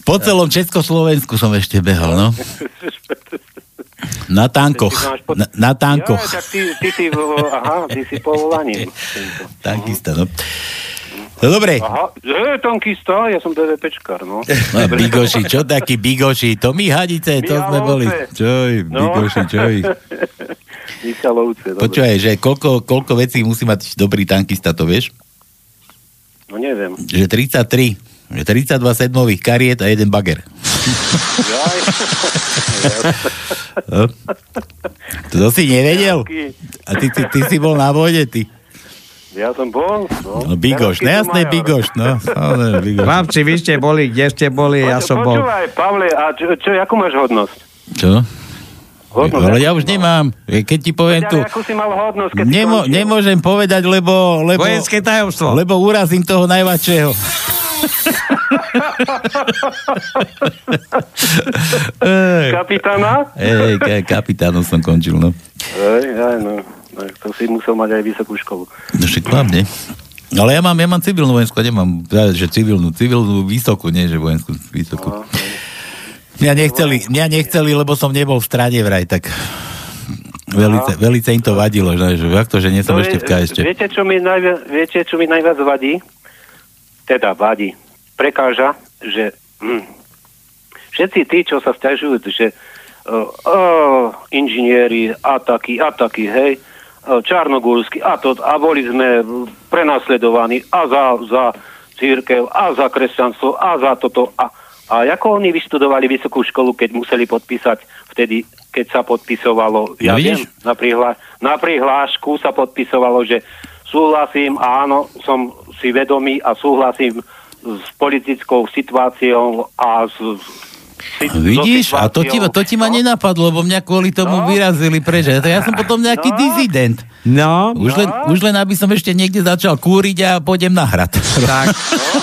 Po celom Československu som ešte behal, no. Na tankoch. Na, na tankoch. Ja, tak ty, ty, ty, aha, ty si povolaním. Tankista, no. No dobre. Aha, je tankista, ja som DVPčkar, no. No bigoši, čo taký bigoši? To my hadice, to sme boli. Čoj, no. Bigoši, čoj. Michalovce, dobre. Počúvaj, že koľko, koľko vecí musí mať dobrý tankista, to vieš? No neviem. Že tridsaťtri. tridsaťdva sedmových kariet a jeden bager. Jaj. To si nevedel? A ty, ty, ty si bol na vojne, ty. Ja som bol. No, no Bigoš, nejasné Bigoš, no. Chlapci, vy ste boli, kde ste boli, ja som bol. Počúvaj, Pavle, a čo, čo, jakú máš hodnosť? Čo? Hodnosť, ale ja už nemám. Keď ti poviem tu... Hodnosť, nemo, nemôžem povedať, lebo... lebo vojenské tajomstvo. Lebo urazím toho najväčšieho. Kapitána? Ej, hey, kapitánom som končil, no. Ej, aj, no. To si musel mať aj vysokú školu. No však mám, nie? Ale ja mám, ja mám civilnú vojenskú, nemám, že civilnú, civilnú vysokú, nie, že vojenskú, vysokú. Aha. Mňa nechceli, mňa nechceli, lebo som nebol v strane vraj, tak... Velice, velice im to vadilo, že jak to, že nie som no, ešte v KSČ. Viete, čo mi najviac, viete, čo mi najviac vadí? Teda vadí. Prekáža, že hm, všetci tí, čo sa sťažujú, že uh, uh, inžinieri a takí, a takí, hej, uh, Čarnogórsky a to, a boli sme prenasledovaní a za, za církev, a za kresťanstvo, a za toto. A, a ako oni vyštudovali vysokú školu, keď museli podpísať vtedy, keď sa podpisovalo, ja, ja viem, na, prihlá, na prihlášku sa podpisovalo, že súhlasím, áno, som si vedomý a súhlasím s politickou situáciou a s... Si, vidíš? So a to ti, to ti ma no? nenapadlo, lebo mňa kvôli tomu no? vyrazili preč. Ja som potom nejaký no? dizident. No? Už, no? Len, už len, aby som ešte niekde začal kúriť a pôjdem na hrad. Tak. No?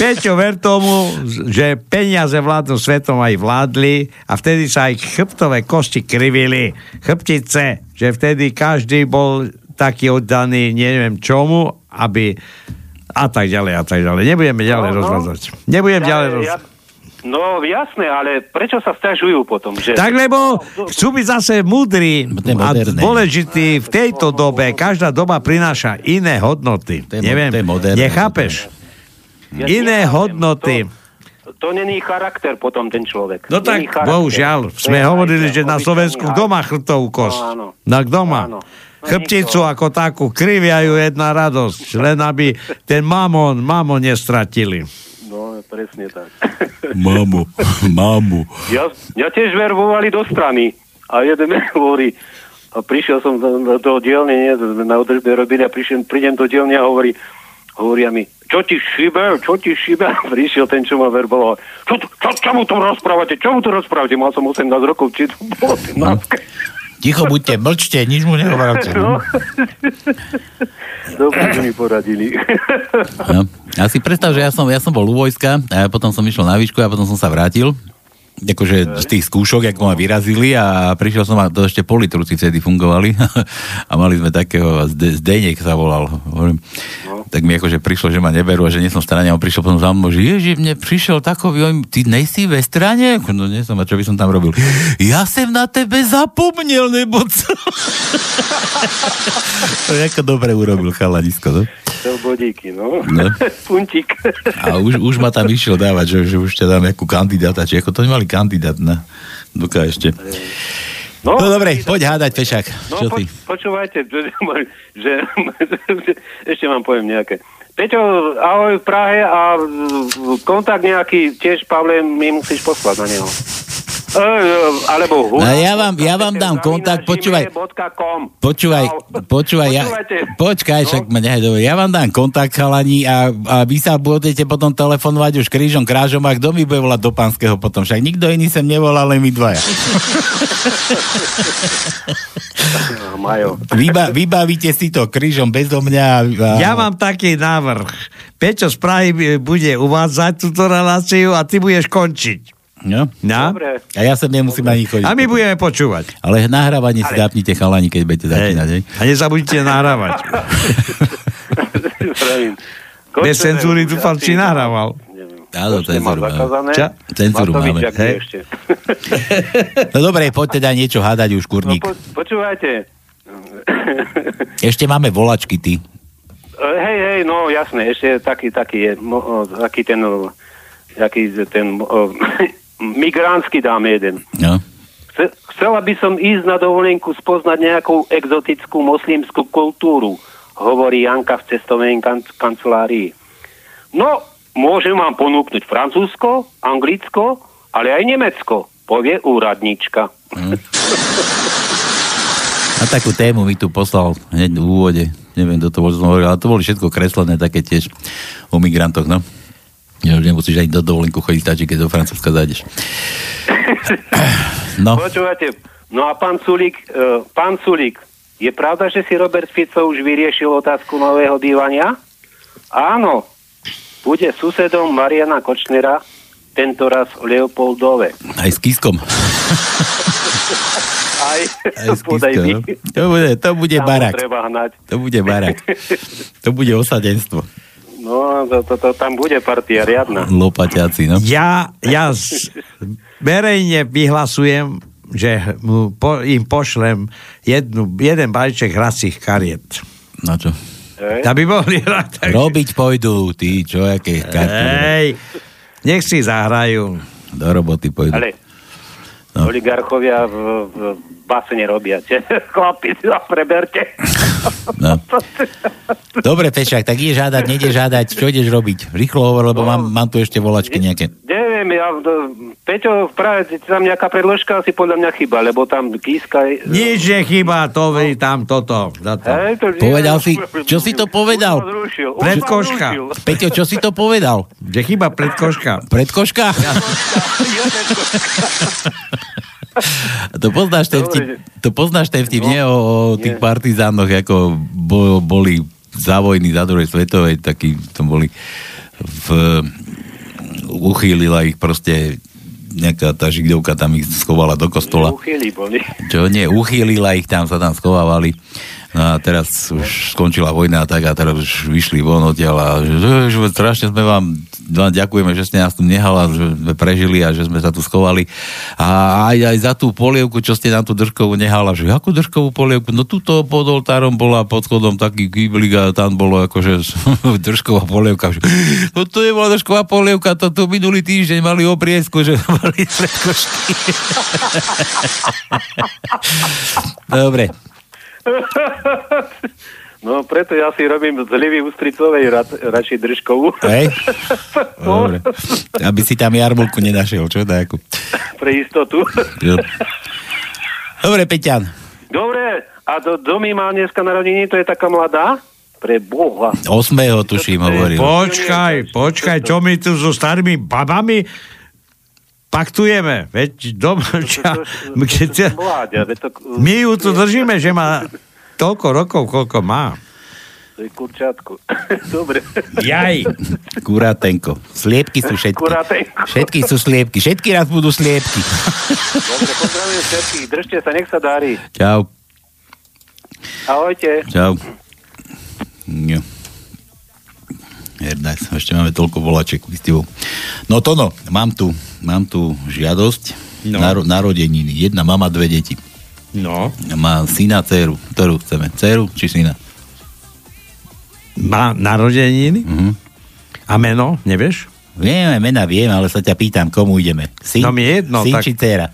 Peťo, ver tomu, že peniaze vládnu svetom aj vládli a vtedy sa aj chrbtové kosti krivili. Chrbtice, že vtedy každý bol taký oddaný, neviem čomu, aby... A tak ďalej, a tak ďalej. Nebudeme ďalej no, rozvádzať. Nebudem ja, ďalej rozvádzať. Ja, no jasné, ale prečo sa sťažujú potom? Že... Tak lebo chcú byť zase múdri a dôležití v tejto dobe. Každá doba prináša iné hodnoty. Neviem, nechápeš? Iné hodnoty. To není charakter potom ten človek. No tak, bohužiaľ, sme hovorili, že na Slovensku kto má chrbtovú kosť? No, no kto má? No, chrbticu ako takú, kriviajú jedna radosť, len aby ten mamon, mamon nestratili. No, presne tak. Mamu, mamu. Ja, ja tiež verbovali do strany a jeden hovorí, a prišiel som do, do dielne, nie, na održbe robili a prišiel, prídem do dielne a hovorí, hovoria mi, čo ti šíbe, čo ti šíbe? Prišiel ten, čo ma verboval. Čo, čo, čo mu to rozprávate? Čo mu to rozprávate? Mal som osemnásť rokov, či to bolo osemnásť. Ticho buďte, mlčte, nič mu nehovorte. No. Dobre, že mi poradili. No. A si predstav, že ja som, ja som bol u vojska a potom som išiel na výšku a potom som sa vrátil. Akože z tých skúšok, ako ma vyrazili a prišiel som a to ešte politruci vtedy fungovali a mali sme takého, Zdeniek sa volal. Hovorím, no. Tak mi akože prišlo, že ma neberú a že nie som v strane a on prišiel potom za mnou, že ježi, mne prišiel takový, on, ty nejsi ve strane? No nie som, a čo by som tam robil? Ja som na tebe zapomnel, nebo co? To je ako dobre urobil chalanisko, no? To bodíky, no. no. Puntík. A už, už ma tam išiel dávať, že, že už ťa dám nejakú kandidáta, či ako to nemali kandidát na Duka ešte. No, no dobre, poď hádať, Pešák. No, po, počúvajte, že, že, že, ešte vám poviem nejaké. Peťo, ahoj v Prahe a kontakt nejaký tiež, Pavle, mi musíš poslať na neho. Alebo no, ja vám, ja vám dám kontakt, počúvaj, počúvaj, počúvaj, ja, počkaj, však ma nehaj dobre, ja vám dám kontakt, chalani, a, a vy sa budete potom telefonovať už krížom, krážom, a kto mi bude volať do Panského potom, však nikto iný sem nevolal, len my dvaja. Vyba, vybavíte si to krížom bezo mňa. A... Ja mám taký návrh, Pečo z Prahy bude uvádzať túto reláciu a ty budeš končiť. No. No. A ja sa nemusím ani chodiť. A my budeme počúvať. Ale nahrávanie si zapnite, chalani, keď budete začínať. Hej. A nezabudnite nahrávať. Bez cenzúry tu farčí nahrával. Áno, cenzúru máme. Ča? Cenzúru máme. No dobre, poďte daj niečo hádať už, kurník. No, po, počúvajte. Ešte máme volačky, ty. Hej, hej, no jasné, ešte taký, taký je, taký ten, taký ten... Migránsky dám jeden. No. Chcela by som ísť na dovolenku spoznať nejakú exotickú moslimskú kultúru, hovorí Janka v cestovnej kan- kancelárii. No, môžem vám ponúknuť Francúzsko, Anglicko, ale aj Nemecko, povie úradnička. Mm. A takú tému mi tu poslal hneď v úvode. Neviem, kto to bol, som hovoril, ale to boli všetko kreslené také tiež o migrantoch, no. Ja už nemusíš ani do dovolenku chodiť, stačí, keď do Francúzska zájdeš. No. Počúvate, no a pán Sulík, uh, pán Sulík, je pravda, že si Robert Fico už vyriešil otázku nového bývania? Áno, bude susedom Mariana Kočnera, tentoraz v Leopoldove. Aj s Kiskom. Aj, Aj s Kiskom. To bude, to bude barák. To bude barák. To bude osadenstvo. No, to, to, to tam bude partia riadna. Lopaťáci, no. Ja, ja verejne vyhlasujem, že mu po, im pošlem jednu, jeden balíček hracích kariet. Na čo? Ej. Aby mohli hrať. Takže... Robiť pôjdu, tí, čo, aké karty. Ej, nech si zahrajú. Do roboty pôjdu. Ale no. Oligarchovia v, v basene robia. Chlapi, si vás preberte. No. Dobre, Pešák, tak ideš hádať, nejdeš hádať, čo ideš robiť? Rýchlo hovor, lebo no, mám, mám tu ešte volačky nejaké. Neviem, ja, Peťo, práve tam nejaká predložka asi podľa mňa chyba, lebo tam Kiska... Nič je chyba, to vy tam toto. toto. Hej, to povedal si, čo si to povedal? Predkoška. Peťo, čo si to povedal? Že chyba predkoška. Predkoška? Ja. To poznáš ten vtip, to poznáš ten vtip, nie? O, o tých partizánoch, ako bo, boli za vojny, za druhej svetovej, takí tam boli v, uchýlila ich proste nejaká tá židovka, tam ich schovala do kostola. Uchýli boli. Čo nie, uchýlila ich, tam sa tam schovávali No a teraz už skončila vojna a tak a teraz už vyšli von odtiaľ a že, že, strašne sme vám, vám ďakujeme, že ste nás tu nehala, že sme prežili a že sme sa tu schovali a aj, aj za tú polievku, čo ste nám tú držkovú nehala, že akú držkovú polievku? No tuto pod oltárom bola pod schodom taký kýblik a tam bolo akože držková polievka. No to nebola držková polievka, to tu minulý týždeň mali obriezku, že mali prekošky. Dobre. No preto ja si robím z hľivy ústricovej rad, radšej držkovú. Hej. Dobre. Aby si tam jarmulku nenašiel, čo? Takú. Pre istotu. Dobre, Peťan. Dobre. A do, Domi má dneska narodeniny, to je taká mladá? Pre Boha. Osmého tuším hovoril. Počkaj, počkaj, čo my tu so starými babami paktujeme, veď domča, my ju tu držíme, že má toľko rokov, koľko má. To je kurčátko. Dobre. Jaj. Kurátenko. Sliepky sú všetky. Kurátenko. Všetky sú sliepky. Všetky raz budú sliepky. Dobre, pozdravujem všetkých. Držte sa, nech sa darí. Čau. Ahojte. Čau. Jo. Herdaj, ešte máme toľko voláček. No to no, mám tu, mám tu žiadosť no. Naro- narodeniny. Jedna mama, dve deti. No. Má syna, dceru. Ktorú chceme? Dceru či syna? Má narodeniny? Uh-huh. A meno, nevieš? Viem, mena viem, ale sa ťa pýtam, komu ideme. Syn, no jedno, syn tak... či dcera?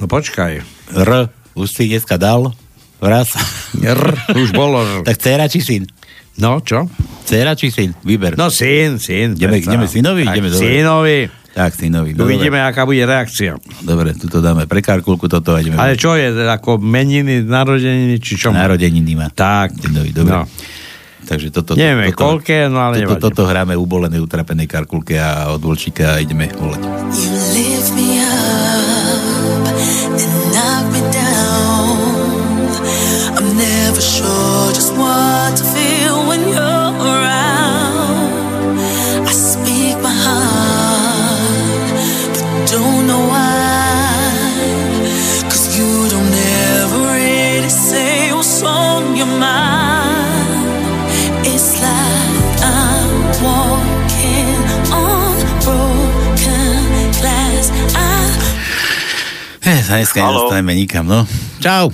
No počkaj. R, už si dneska dal? Raz. R, už bolo R. Tak dcera či syn? No, čo? Cera či syn? Vyber. No, syn, syn. Ideme, ideme synovi? Tak, ideme synovi. Tak, synovi. Uvidíme, aká bude reakcia. Dobre, tu to dáme pre karkulku, toto ideme. Ale čo je, ako meniny, narodeniny, či čo? Narodeniny má. Tak. Synovi, dobre. No. Takže toto... Neviem, toto, koľké, no ale nevadí. Toto, toto hráme ubolené, utrapené karkulke a od Volčíka a ideme volať. You lift me up and knock me down. I'm never sure just what to feel. Dneska nedostaneme nikam, no. Čau.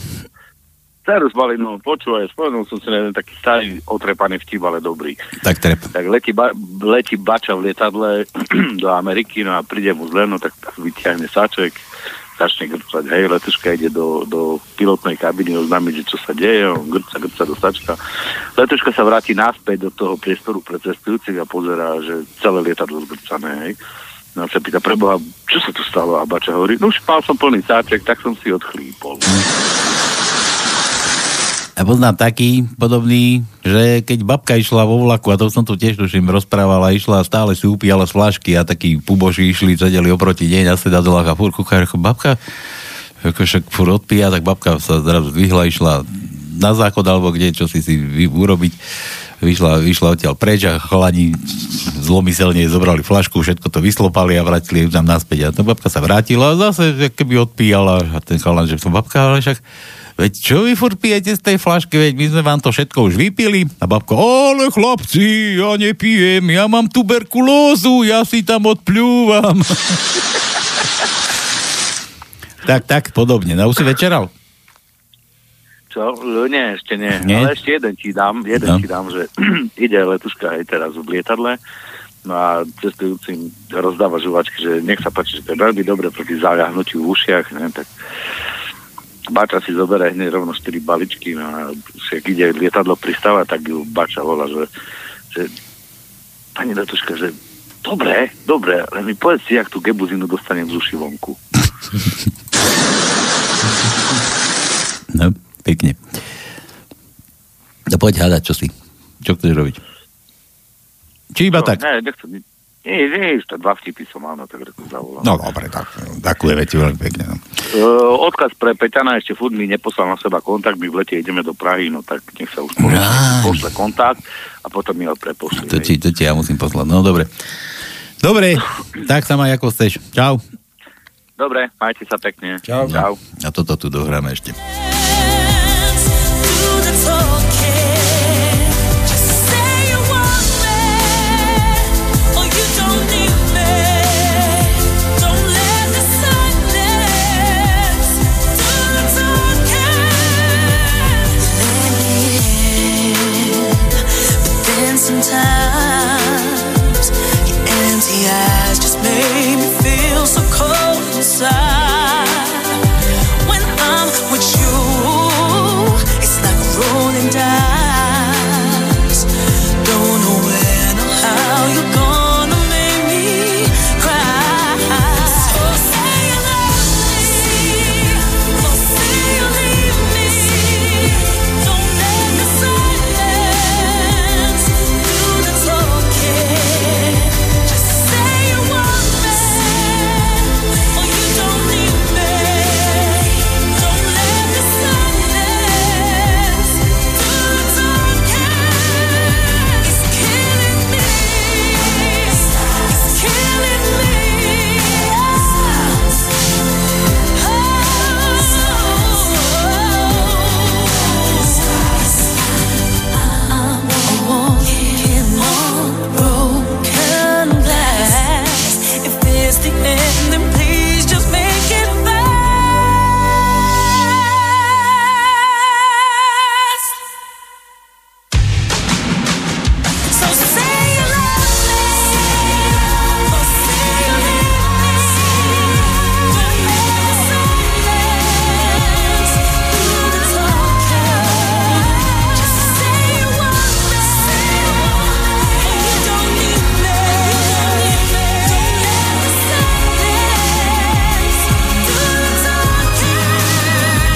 Serus, Balino, počúvaj, spomenul som si neviem, taký starý otrepaný vtip, ale dobrý. Tak trep. Tak letí, ba- letí bača v lietadle do Ameriky, no a príde mu zle, no tak vytiahne saček, začne grcať, hej, letuška ide do, do pilotnej kabiny, oznámiť, že čo sa deje, on grca, grca do sačka. Letuška sa vráti naspäť do toho priestoru pre cestujúcich a pozerá, že celé lietadlo zgrcané, hej. No sa pýta, preboha, čo sa tu stalo? A bača hovorí, no už mal som plný sáček, tak som si odchlípol. Ja poznám taký podobný, že keď babka išla vo vlaku, a to som tu tiež tuším rozprávala, išla a stále si upíjala z flašky a takí puboši išli, sedeli oproti nej a sedadolách a furt kuchá, babka však furt odpíja, tak babka sa zrazu zdvihla, išla na záchod alebo kde, čo si si urobiť. Vyšla, vyšla odtiaľ preč a chalani zlomyselne zobrali flašku, všetko to vyslopali a vrátili ju tam naspäť. A tá babka sa vrátila a zase keby odpíjala a ten chalan, že som babka, ale však veď čo vy furt pijete z tej flašky, veď my sme vám to všetko už vypili. A babka, ale chlapci, ja nepijem, ja mám tuberkulózu, ja si tam odpľúvam. tak, tak, podobne. No už si večeral? Čo? Nie, ešte nie. nie. Ale ešte jeden ti dám, jeden no. ti dám, že ide letuška aj teraz v lietadle no a cestujúcim rozdáva žuvačky, že nech sa páči, že to je veľmi dobre proti zaľahnutiu v ušiach, ne, tak bača si zoberie hneď rovno štyri baličky no a však ide lietadlo pristávať, tak ju bača volá, že, že pani letuška, že dobre, dobre, ale mi povedz si, jak tú gebuzinu dostanem z uši vonku. No. Pekne. No poď hádať, čo si. Čo chceš robiť? Či iba no, tak? Ne, nechcem. Nie, nie, ešte dva vtipy som mal, no tak reku zavolám. No dobre, tak. Ďakujeme ti veľmi pekne. No. Uh, odkaz pre Peťana ešte furt mi neposlal na seba kontakt, my v lete ideme do Prahy, no tak nech sa už pošle kontakt a potom mi ho prepošli. To ti, to ti ja musím poslať. No dobre. Dobre, tak sa maj ako chceš. Čau. Dobre, majte sa pekne. Čau. Čau. A toto tu dohráme ešte. so cold inside. When I'm with you, it's like rolling dice. Don't know when or how you're gonna make me cry. So say you love me, or say you leave me. Don't let the silence do the talking. Just say you want me, or you don't need me. Don't let the silence do the talking. It's killing me, it's killing me. Oh, I'm walking on broken glass. If this the end, then please just make it fast. So say you love me, or say you leave me. Don't let the silence do the talking. Just say you want me, or you don't need me. Don't let the silence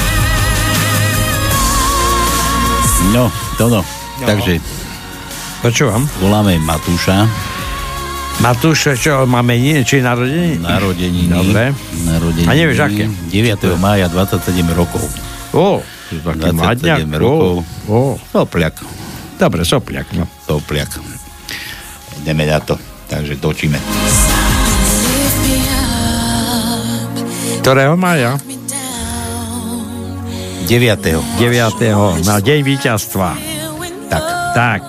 do the talking. No, Dono, takže Počúvam. voláme Matúša. Matúša, čo, máme nie? Či narodení? Narodeniny. Dobre. Narodeniny. A nevieš, aké? deviateho mája, dvadsaťsedem rokov. Ó, to je taký mladňak. dvadsaťsedem rokov. Ó, ó. Sopliak. Dobre, sopliak. No. Sopliak. Ideme na to, takže točíme. Ktorého mája? deviateho. deviateho na deň víťazstva. Tak. Tak.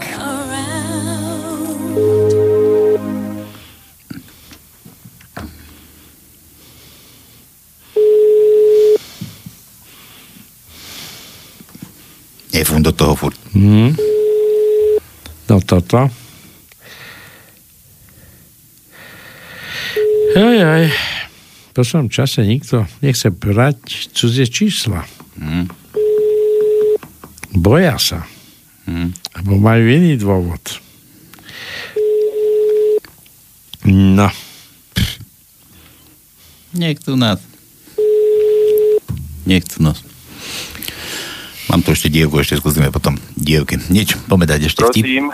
Nefum do toho furt. Mm. No toto. Aj, aj. V poslednom čase nikto nechce brať cudzie čísla. Mm. Boja sa. Mm. Lebo majú iný dôvod. No. Niekto nás. Niekto nás. Mám tu ešte dievku, ešte skúsime potom dievky. Niečo, povedať ešte vtip. Prosím.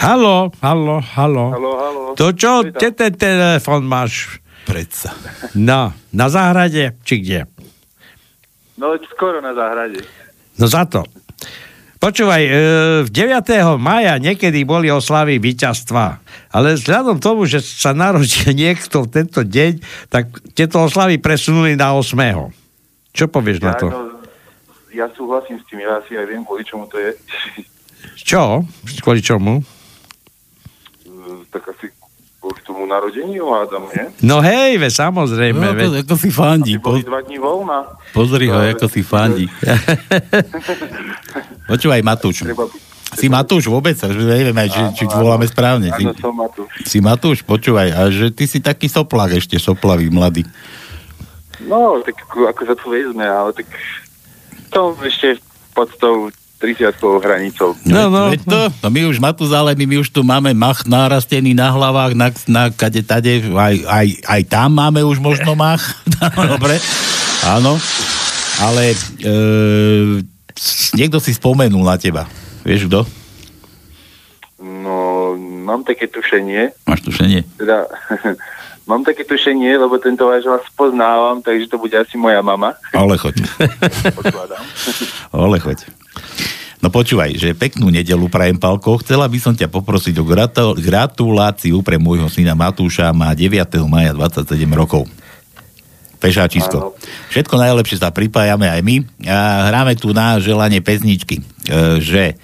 Haló, haló, haló. Haló, haló. To čo, kde ten telefon máš? Predsa. No, na záhrade, či kde? No, skoro na záhrade. No za to. Počúvaj, v deviateho mája niekedy boli oslavy víťazstva, ale vzhľadom tomu, že sa narodil niekto v tento deň, tak tieto oslavy presunuli na ôsmeho Čo povieš ja, na to? No, ja súhlasím s tým, ja asi aj viem, kvôli čomu to je. Čo? Kvôli čomu? Tak asi kvôli tomu narodeniu, hádam, nie? No hej, ve, samozrejme. No, to, ve. Ako si fandí. Asi boli dva dní voľna. Pozri ho, ako si fandí. Počúvaj, Matúš. Treba, si treba... Matúš vôbec? Neviem aj, či, či voláme správne. Áno, si, som Matúš. Si Matúš, počúvaj, a že ty si taký soplák ešte, soplavý, mladý. No, tak ako sa tu vezme, ale tak to ešte pod tou tridsiatou hranicou. No, no, veď to, no my už Matúzále, my, my už tu máme mach narastený na hlavách, na, na kade tade, aj, aj, aj tam máme už možno mach. Dobre, áno. Ale e, niekto si spomenul na teba. Vieš kto? No, mám také tušenie. Máš tušenie? Teda, mám také tušenie, lebo tento váš vás poznávam, takže to bude asi moja mama. Ale choď. Podkladám. Ale choď. No počúvaj, že peknú nedeľu prajem, Paľko. Chcela by som ťa poprosiť o gratul- gratuláciu pre môjho syna Matúša. Má deviateho mája dvadsaťsedem rokov. Pešáčisko. Áno. Všetko najlepšie sa pripájame aj my. A hráme tu na želanie pesničky. E, že,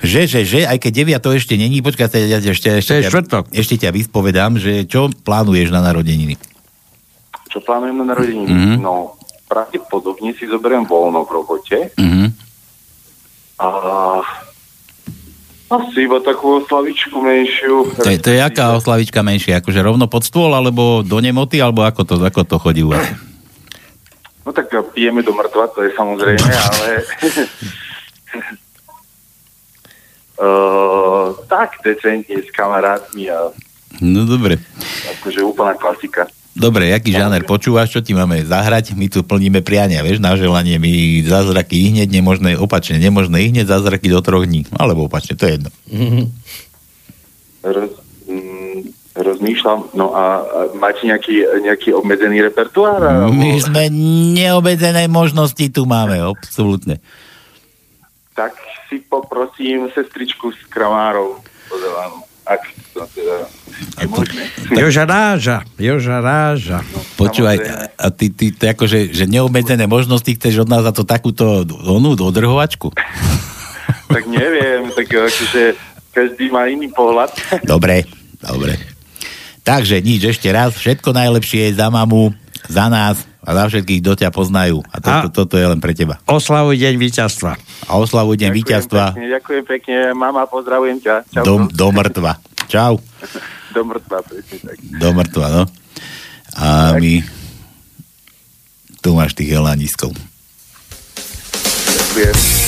že, že, že, aj keď deviateho ešte není, počkaj, ja ešte, ešte, ťa, ešte ťa vyspovedám, že čo plánuješ na narodeniny? Čo plánujem na narodeniny? Mm-hmm. No, pravdepodobne si zoberiem voľno v robote. Mhm. A, a Asi iba takú oslavičku menšiu. To je, to je aká oslavička menšia? Akože rovno pod stôl, alebo do nemoty, alebo ako to, ako to chodí u vás? No tak pijeme do mŕtva, to je samozrejme, ale... uh, tak decentne s kamarátmi a... No dobre. Akože úplná klasika. Dobre, jaký žáner počúvaš, čo ti máme zahrať? My tu plníme priania, vieš, na želanie. My zázraky ihneď nemožné, opačne nemožné ihneď zázraky do troch dní. Alebo opačne, to je jedno. Mm-hmm. Roz, mm, rozmýšľam, no a, a máte nejaký, nejaký obmedzený repertoár? Alebo... My sme neobmedzené možnosti, tu máme, absolútne. Tak si poprosím sestričku s kramárov, pozelánu. Ak to teda... Joža Ráža, Joža Ráža. No, počúvaj, a ty, ty to akože, že neobmedzené možnosti chceš od nás za to takúto onú odrhovačku? Tak neviem, tak akože každý má iný pohľad. Dobre, dobre. Takže nič, ešte raz, všetko najlepšie je za mamu, za nás a za všetkých, kto ťa poznajú. A toto to, to, to je len pre teba. Oslavuj deň víťazstva. A oslavuj deň víťazstva. Pekne, ďakujem pekne, mama, pozdravujem ťa. Čau. Do, do mŕtva. Čau. Do mŕtva, presne tak. Do mŕtva, no. A tak. My... Tu máš tých helanískov. Ďakujem.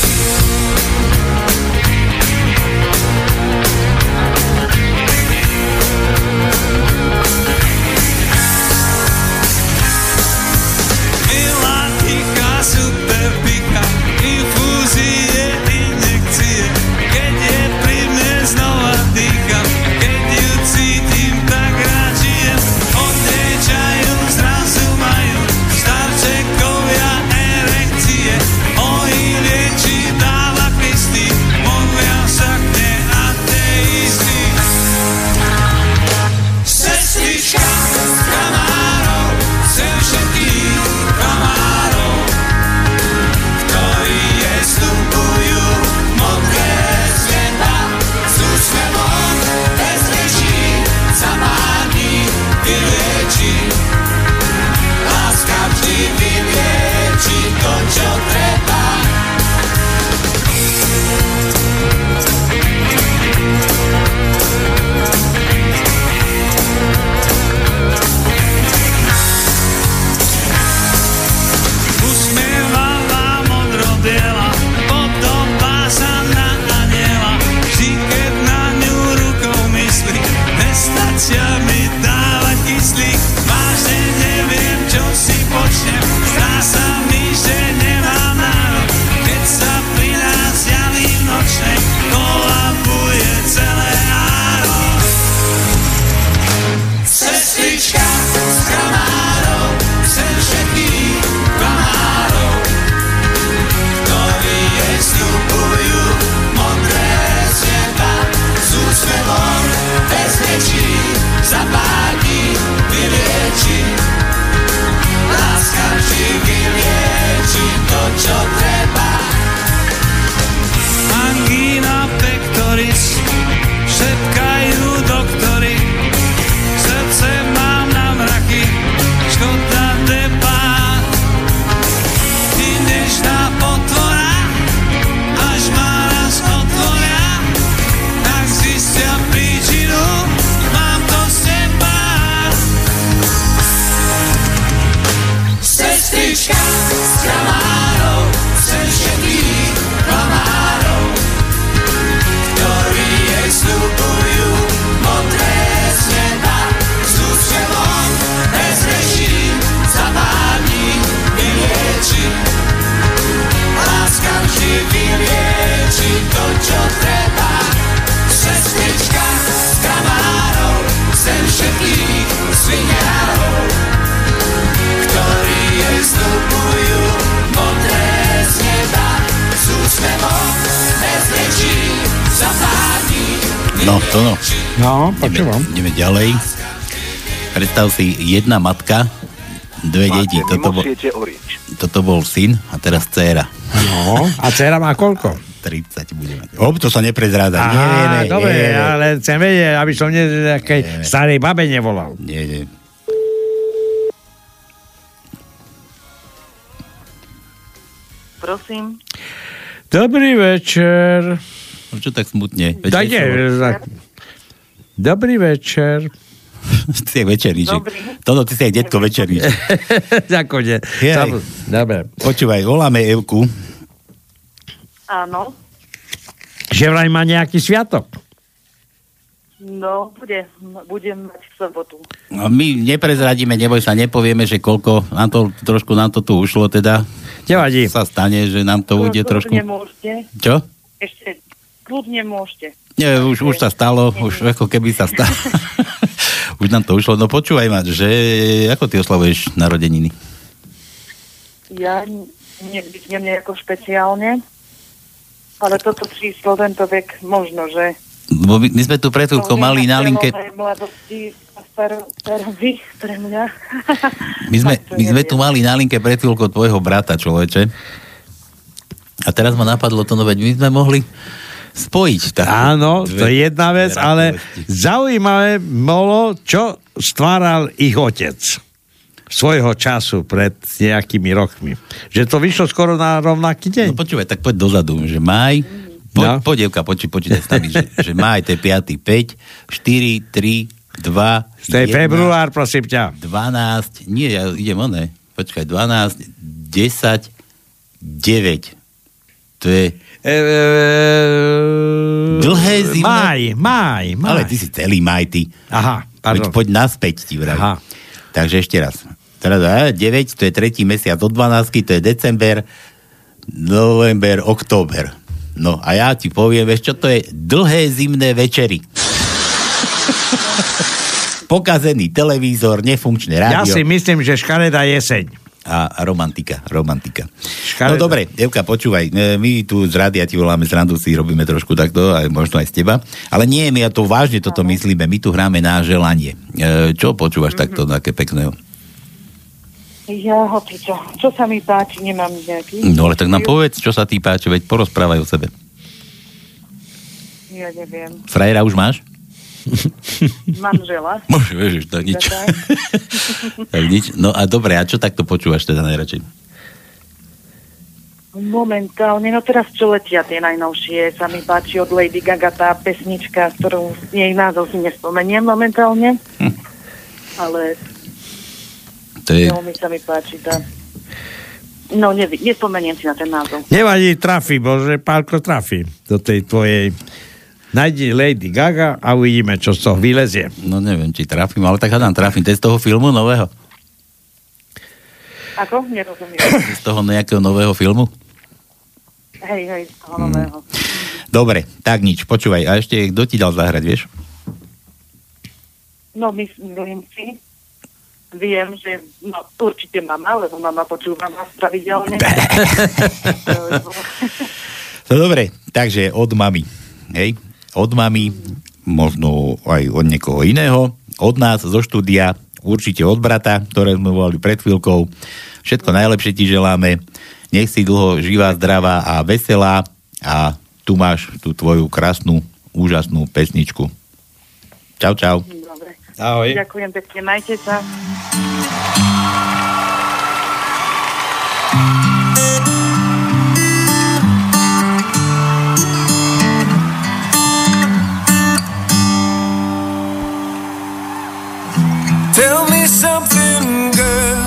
No, to no. No, počúvam. Ideme, ideme ďalej. Predstav si, jedna matka, dve deti. Toto, bol, toto bol syn a teraz dcéra. No, a dcéra má koľko? tridsať bude mať. Ob, to sa neprezrádza. Á, nie, nie, nie, dobre, nie, ale chcem vedieť, aby som mne nejakej starej babe nevolal. Nie, nie. Prosím. Dobrý večer. Čo tak smutne? Večer, je, tak... Dobrý večer. Ty si večerníček. Toto, ty si aj detko večerníček. Ďakujem. Dobre. Počúvaj, voláme Evku. Áno. Že vraj má nejaký sviatok. No, bude, budem mať v sobotu. No, my neprezradíme, neboj sa, nepovieme, že koľko, nám to, trošku nám to tu ušlo teda. Nevadí. Sa stane, že nám to no, ujde trošku. Môžete. Čo? Ešte kľudne môžete. Nie, už, už sa stalo, nie, už ako keby sa stalo. Už nám to ušlo. No počúvaj ma, že ako ty oslavuješ narodeniny? Ja neviem nejako špeciálne, ale toto číslo, tento vek možno, že... Bo my, my sme tu pred chvíľkou mali na linke... My sme, my sme tu mali na linke pred chvíľkou tvojho brata, človeče. A teraz ma napadlo to, no veď my sme mohli spojiť. Tak. Áno, to je jedna vec, ale zaujímavé bolo, čo stváral ich otec svojho času pred nejakými rokmi. Že to vyšlo skoro na rovnaký deň. No počúvaj, tak poď dozadu, že maj... Po, no. Podievka, poči, počítaj s nami, že, že máj, to je päť, päť, štyri, tri, dva, jeden. To je február, prosím ťa. dvanásť, nie, ja idem o ne. Počkaj, dvanásť, desať, deväť. To je... E, e, dlhé zimné... Máj, máj, máj. Ale ty si celý máj, ty. Aha, pardon. Poď, poď naspäť, ti vraj. Aha. Takže ešte raz. Teraz deväť, to je tretí mesiac od dvanástky, to je december, november, október. No a ja ti poviem, vieš, čo to je? Dlhé zimné večery. Pokazený televízor, nefunkčné rádio. Ja si myslím, že škaredá jeseň. A, a romantika, romantika. Škaredá. No dobre, Evka, počúvaj, my tu z rádia ti voláme, srandu si robíme trošku takto, aj možno aj z teba. Ale nie, my to vážne toto myslíme, my tu hráme na želanie. E, čo počúvaš mm-hmm. takto, také pekného? Ja, hoci čo. Čo sa mi páči, nemám nejaký... No, ale tak nám povedz, čo sa ti páči, veď porozprávaj o sebe. Ja neviem. Frajera už máš? Manžela. Môže, vieš, tak nič. Tak nič. No a dobre, a čo takto počúvaš teda najradšej? Momentálne, no teraz čo letia tie najnovšie, sa mi páči od Lady Gaga tá pesnička, ktorú jej názov si nespomeniem momentálne. Hm. Ale... Je... No, mi sa mi páči, tá... No, nevi, nespomeniem si na ten názov. Nevadí, trafi, bože, Paľko trafi do tej tvojej... Najdi Lady Gaga a uvidíme, čo z toho vylezie. No, neviem, či trafím, ale tak hádam, trafím. To je z toho filmu nového. Ako? Nerozumiem. Z toho nejakého nového filmu? Hej, hej, z toho nového. Hmm. Dobre, tak nič, počúvaj. A ešte, kto ti dal zahrať, vieš? No, myslím si... Viem, že no, určite mama, lebo mama počúva vás pravidelne. No dobre, takže od mami. Hej, od mami, možno aj od niekoho iného, od nás zo štúdia, určite od brata, ktoré sme volali pred chvíľkou. Všetko najlepšie ti želáme. Nech si dlho živá, zdravá a veselá a tu máš tú tvoju krásnu, úžasnú pesničku. Čau, čau. Dobre. Ahoj. Ďakujem pekne, majte sa. Tell me something, girl.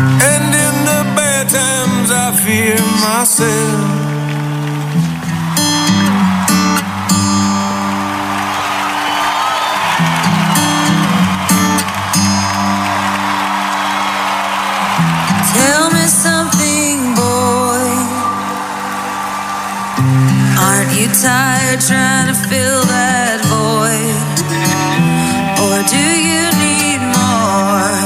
and in the bad times I fear myself. You tired trying to fill that void, or do you need more?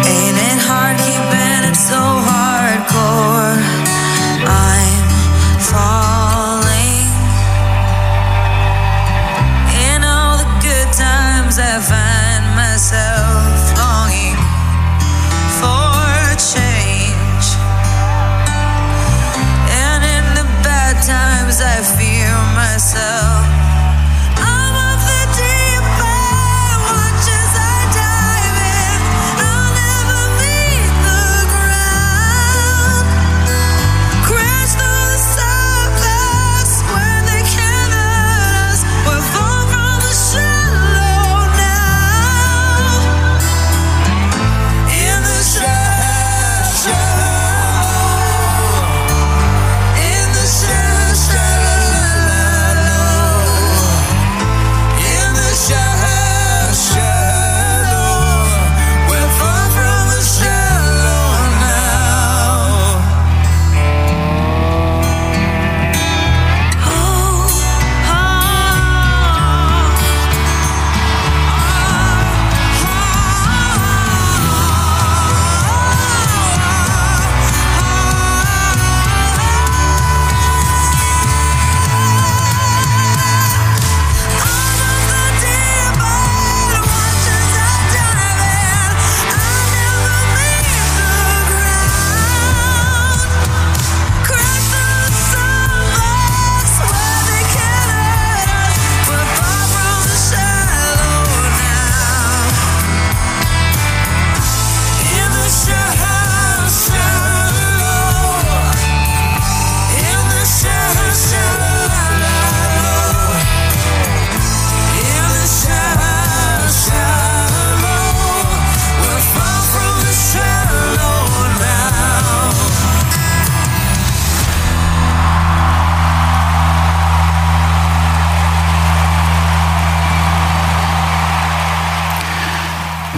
Ain't it hard keeping it so hardcore?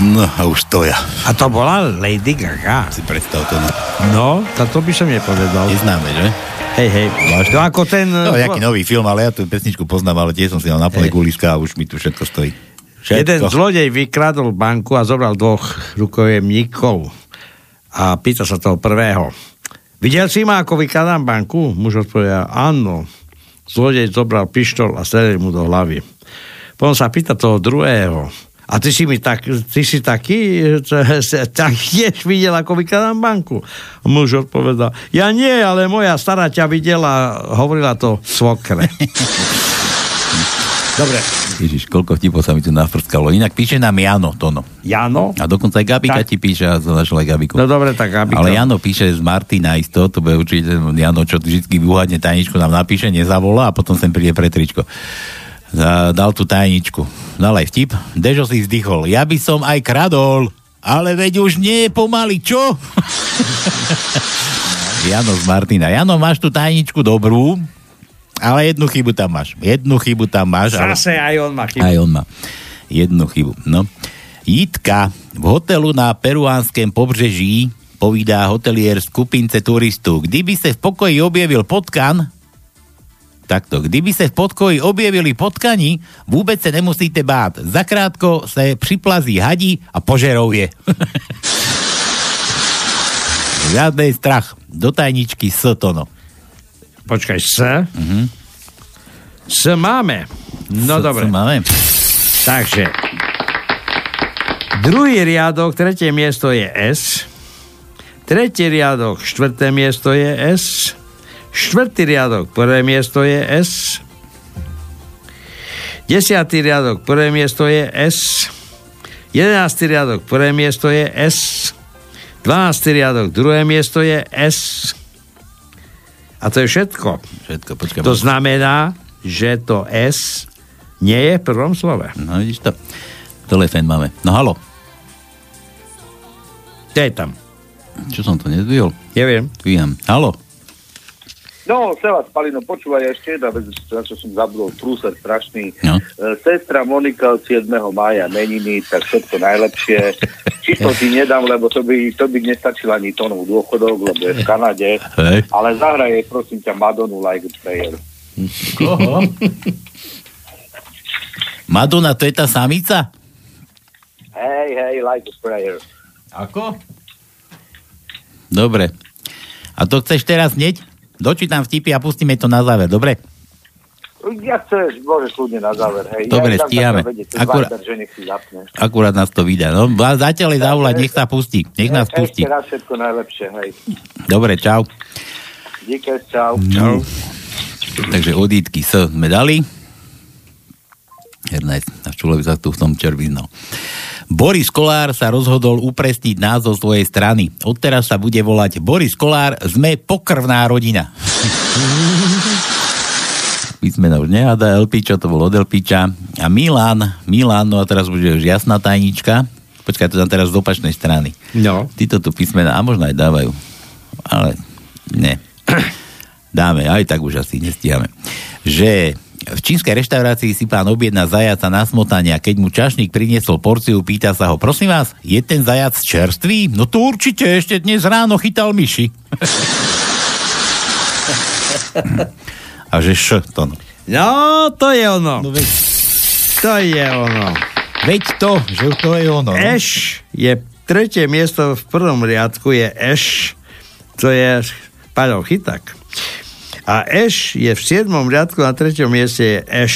No a už to ja. A to bola Lady Gaga. Si predstav to. No, no to by som nepovedal. Neznáme, že? Hej, hej, to ako ten... No, jaký nový film, ale ja tú pesničku poznám, ale tiež som si dal na plné guliska a už mi tu všetko stojí. Všetko. Jeden zlodej vykradol banku a zobral dvoch rukojemníkov a pýta sa toho prvého. Videl si ma, ako vykradám banku? Muž odpovedal, áno. Zlodej zobral pištol a strelil mu do hlavy. Potom sa pýta toho druhého. A ty si mi tak, ty si taký, tak tiež videl, ako vykladám banku. Muž odpovedal, ja nie, ale moja stará ťa videla, hovorila to svokre. Dobre. Ježiš, koľko vtipov sa mi tu nafrskalo. Inak píše nám Jano, Tono. Jano? A dokonca aj Gabika tak ti píše a našla aj Gabiku. No dobre, tak Gabika. Ale Jano píše z Martina isto, to bude určite Jano, čo vždy vyhadne tajničku, nám napíše, nezavolá a potom sem príde pre tričko. Dal tú tajničku. Dal aj vtip. Dežo si vzdychol. Ja by som aj kradol, ale veď už nie je pomaly, čo? Jano z Martina. Jano, máš tú tajničku dobrú, ale jednu chybu tam máš. Jednu chybu tam máš. Zase ale... aj on má chybu. Aj on má. Jednu chybu. No. Jitka v hotelu na peruánském pobřeží povídá hotelier skupince turistu. Kdyby sa v pokoji objavil potkan, takto. Kdyby se v podkoji objevili potkani, vůbec se nemusíte bát. Zakrátko se připlazí hadí a požerou je. Žiadnej strach. Do tajničky S, Tono. Počkaj, S? Uh-huh. S máme. No S, dobre. S máme. Takže. Druhý riadok, tretie miesto je S. Tretí riadok, štvrté miesto je S. Štvrtý riadok, prvé miesto je S. Desiatý riadok, prvé miesto je S. Jedenásty riadok, prvé miesto je S. Dvanásty riadok, druhé miesto je S. A to je všetko. Všetko, počkaj. To znamená, že to S nie je v prvom slove. No vidíš to. Telefón máme. No halo. Kde je tam? Čo som to nezdvihol? Neviem. Dvíham. Halo. No, Sevas Palino, počúvaj ešte jedna vec, na čo som zabudol, trúser strašný. No. Sestra Monika od siedmeho mája meniny, tak všetko najlepšie. Čisto ti nedám, lebo to by, to by nestačil ani tónov dôchodov, lebo je v Kanade. Hey. Ale zahraje, prosím ťa, Madonu Like a Prayer. Koho? Madonna, to je tá samica? Hej, hej, Like a Prayer. Ako? Dobre. A to chceš teraz hneď? Dočítam vtipy a pustíme to na záver, dobre? Ja chceš, môžeš ľudne na záver, hej. Dobre, ja stíhame. Akurát, akurát nás to vydá. No, zatiaľ je zavolať, nech sa pustí. Nech nás ešte pustí. Ešte raz všetko najlepšie, hej. Dobre, čau. Díky, čau. Čau. Takže odítky S sme dali. Hernajc, náš človek sa tu v tom červiznal. Boris Kolár sa rozhodol upresniť názov svojej strany. Odteraz sa bude volať Boris Kolár, sme pokrvná rodina. Písmena už nehada, Elpičo, to bol od Elpiča. A Milan, Milan, no a teraz bude už jasná tajnička. Počkaj, to tam teraz z opačnej strany. No. Títo tu písmena, a možno aj dávajú. Ale ne. Dáme, aj tak už asi nestíhame. Že... V čínskej reštaurácii si pán objedná zajaca na smotanie a keď mu čašník priniesol porciu, pýta sa ho, prosím vás, je ten zajac čerstvý? No to určite, ešte dnes ráno chytal myši. A že š, to no. No, to je ono. No, veď... To je ono. Veď to, že to je ono. Eš je tretie miesto v prvom riadku, je eš, to je Paľo Chyták. A eš je v siedmom riadku, na treťom mieste je eš.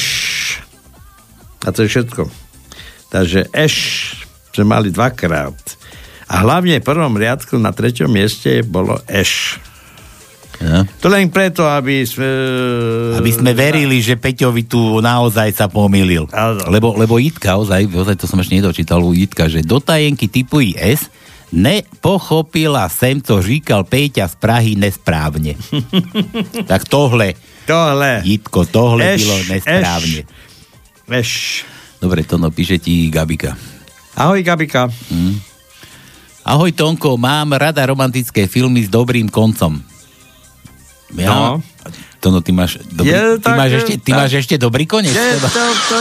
A to je všetko. Takže eš sme mali dvakrát. A hlavne v prvom riadku na treťom mieste bolo eš. Ja. To len preto, aby sme... Aby sme verili, že Peťovi tu naozaj sa pomýlil. Lebo, lebo Jitka, ozaj, ozaj, to som ešte nedočítal u Jitka, že do tajenky typu es nepochopila sem, co říkal Peťa z Prahy nesprávne. Tak tohle, tohle. Jitko, tohle eš, bylo nesprávne. Eš, eš. Dobre, Tono, píše ti Gabika. Ahoj, Gabika. Hm. Ahoj, Tonko, mám rada romantické filmy s dobrým koncom. Ja? No. Tono, ty máš, dobrý, je, ty, tak, máš je, ešte, ty máš ešte dobrý konec. Je, to, to.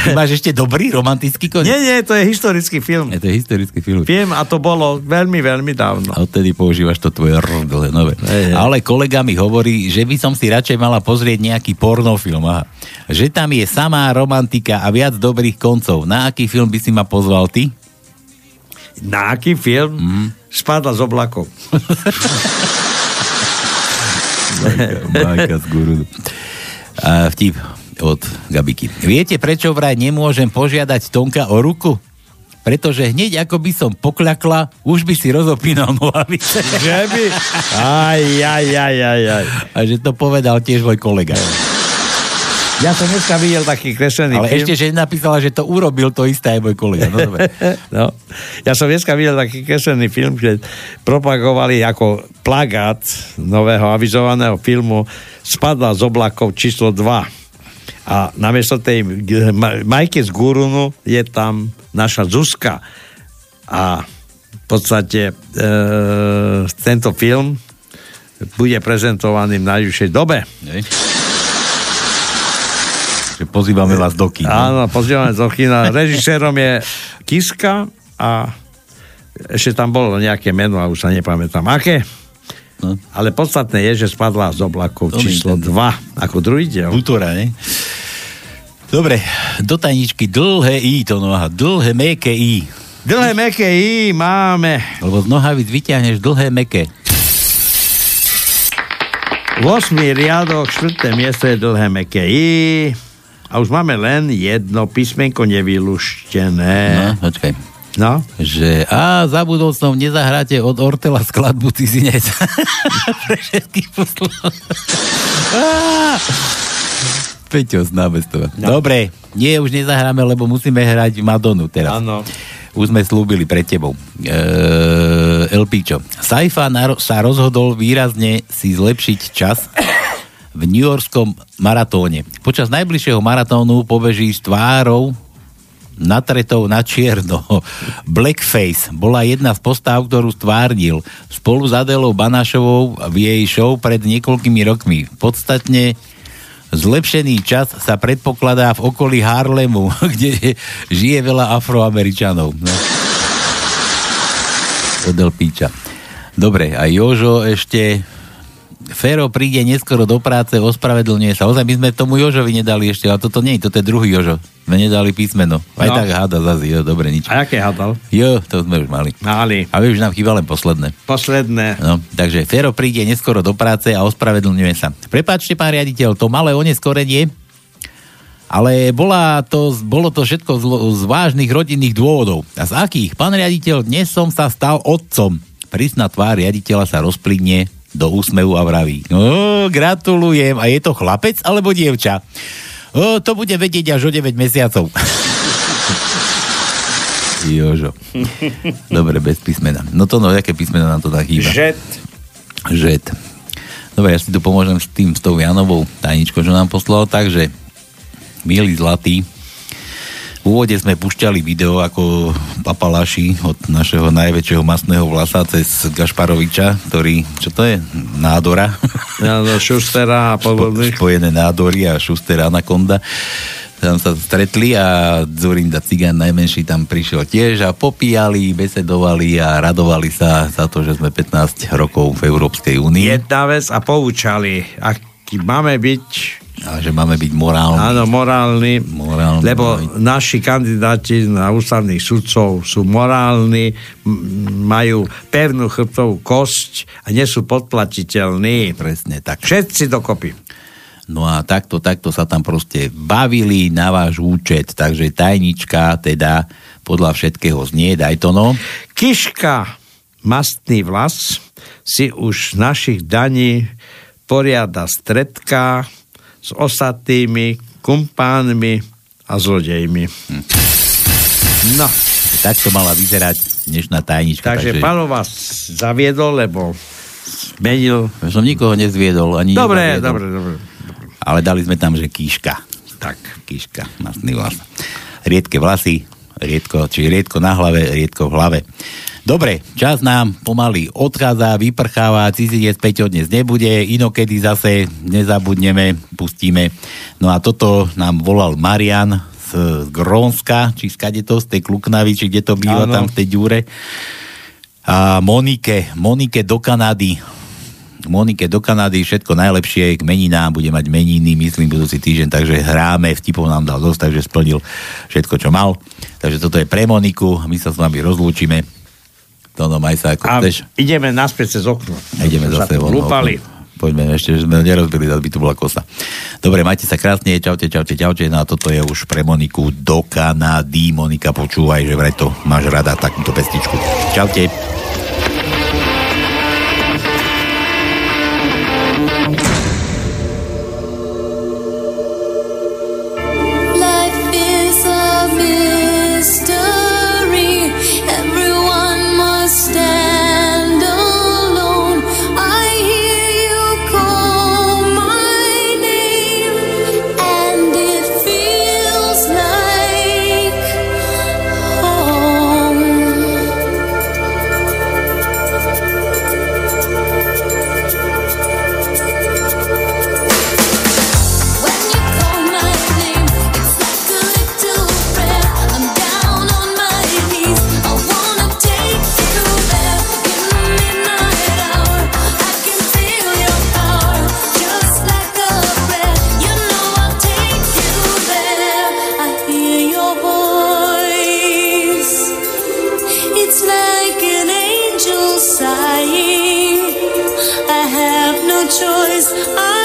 Ty máš ešte dobrý romantický koniec? Nie, nie, to je historický film. Je to je historický film. Viem, a to bolo veľmi, veľmi dávno. A odtedy používaš to tvoje rdle nové. Je, je. Ale kolega mi hovorí, že by som si radšej mala pozrieť nejaký pornofilm. Aha. Že tam je samá romantika a viac dobrých koncov. Na aký film by si ma pozval ty? Na aký film? Mm. Spadla z oblakov. Majka z guru. A vtip od Gabiky. Viete, prečo vraj nemôžem požiadať Tonka o ruku? Pretože hneď ako by som pokľakla, už by si rozopínal nohavice. Že by? Aj, aj, aj, aj, aj. A že to povedal tiež môj kolega. Ja som dneska videl taký kreslený ale film. Ale ešte, že napísala, že to urobil to isté aj môj kolega. No, no. Ja som dneska videl taký kreslený film, že propagovali ako plagát nového avizovaného filmu Spadla z oblakov číslo dva. A namiesto tej Majky z Gurunu je tam naša Zuzka. A v podstate e, tento film bude prezentovaný v najbližšej dobe. Nej. Pozývame vás do kína. Áno, pozývame do kína. Režisérom je Kiska a ešte tam bolo nejaké meno a už sa nepamätám aké. No. Ale podstatné je, že spadla z oblakov Domina. Číslo dva. Ako druhý diel. Kultúra, ne? Dobre, do tajničky dlhé I to noha. Dlhé mäké I. Dlhé mäké I máme. Lebo z nohavic vyťahneš dlhé mäké. ôsmy riadok, štvrté miesto je dlhé mäké I. A už máme len jedno písmenko nevylúštené. No, počkaj. No? Že a za budúcnou nezahráte od Ortela skladbu Cizinec. Pre všetkých poslov. Peťo, známe z toho. No. Dobre, nie, už nezahráme, lebo musíme hrať Madonu teraz. Áno. Už sme slúbili pred tebou. Eee, Elpíčo. Saifa naro- sa rozhodol výrazne si zlepšiť čas v newyorskom maratóne. Počas najbližšieho maratónu pobeží s tvárou natretou na čierno. Blackface bola jedna z postáv, ktorú stvárnil spolu s Adélou Banášovou v jej show pred niekoľkými rokmi. Podstatne zlepšený čas sa predpokladá v okolí Harlemu, kde žije veľa Afroameričanov. No. Odel píča. Dobre, a Jožo ešte... Fero príde neskoro do práce, ospravedlňuje sa. Ozaj, my sme tomu Jožovi nedali ešte, ale toto nie, toto je druhý Jožo. My nedali písmeno. Aj no. Tak háda zase, jo, dobre, nič. A aké hádal? Jo, to sme už mali. Mali. A už nám chýba len posledné. Posledné. No, takže Fero príde neskoro do práce a ospravedlňuje sa. Prepáčte, pán riaditeľ, to malé oneskorenie, ale bola to, bolo to všetko z, z vážnych rodinných dôvodov. A z akých? Pán riaditeľ, dnes som sa stal otcom. Prísna tvár riaditeľa sa rozplynie do úsmevu a vraví: "Ó, gratulujem, a je to chlapec alebo dievča? Ó, to bude vedieť až o deväť mesiacov." Jožo. Dobre, bez písmena. No to no, aké písmeno nám to tak chýba? Žet. Žet. Dobre, ja si tu pomôžem s tým, s tou Janovou tajničkou, čo nám poslal, takže milí zlatí, v úvode sme pušťali video, ako papaláši od našeho najväčšieho masného vlasa cez Gašparoviča, ktorý, čo to je? Nádora. Ja, no, Šustera a podobných. Spo, spojené nádory a Šustera anakonda. Tam sa stretli a Dzurinda Cigán najmenší tam prišiel tiež a popíjali, besedovali a radovali sa za to, že sme pätnásť rokov v Európskej únii. Jedna vec a poučali, aký máme byť... A že máme byť morálni. Áno, morálni, morálni lebo morálni. Naši kandidáti na ústavných sudcov sú morálni, majú pevnú chrbtovú kosť a nie sú podplatiteľní. Presne tak. Všetci dokopy. No a takto, takto sa tam proste bavili na váš účet, takže tajnička teda podľa všetkého znie, daj to no. Kiška, mastný vlas, si už z našich daní poriada stredká s ostatnými kumpánmi a zlodejmi. Hm. No. Tak to mala vyzerať dnešná tajnička. Takže, takže... Palo vás zaviedol, lebo menil. Ja som nikoho nezviedol. Ani dobre, dobre, dobre, dobre. Ale dali sme tam, že kíška. Tak. Kíška, masný vlas. Riedke vlasy, riedko, čiže riedko na hlave, riedko v hlave. Dobre, čas nám pomaly odchádza, vyprcháva, Cizinec Peťo dnes nebude, inokedy zase nezabudneme, pustíme. No a toto nám volal Marian z z Grónska, či skade to, z tej Kluknavy, či kde to býva, ano. Tam v tej ďúre. A Monike, Monike do Kanady. Monike do Kanady, všetko najlepšie k meninám, bude mať meniny, myslím, budúci týždeň, takže hráme, vtipov nám dal dosť, takže splnil všetko, čo mal. Takže toto je pre Moniku, my sa s vami rozlúčime. Tono, maj sa ako a chceš. Ideme naspäť cez okno. A ideme zase von. Lúpali. Poďme, ešte sme nerozbili, aby tu bola kosa. Dobre, majte sa krásne, čaute, čaute, čaute. No a toto je už pre Moniku do Kanady. Monika, počúvaj, že vraj to máš rada takúto pestičku. Čaute. Choice I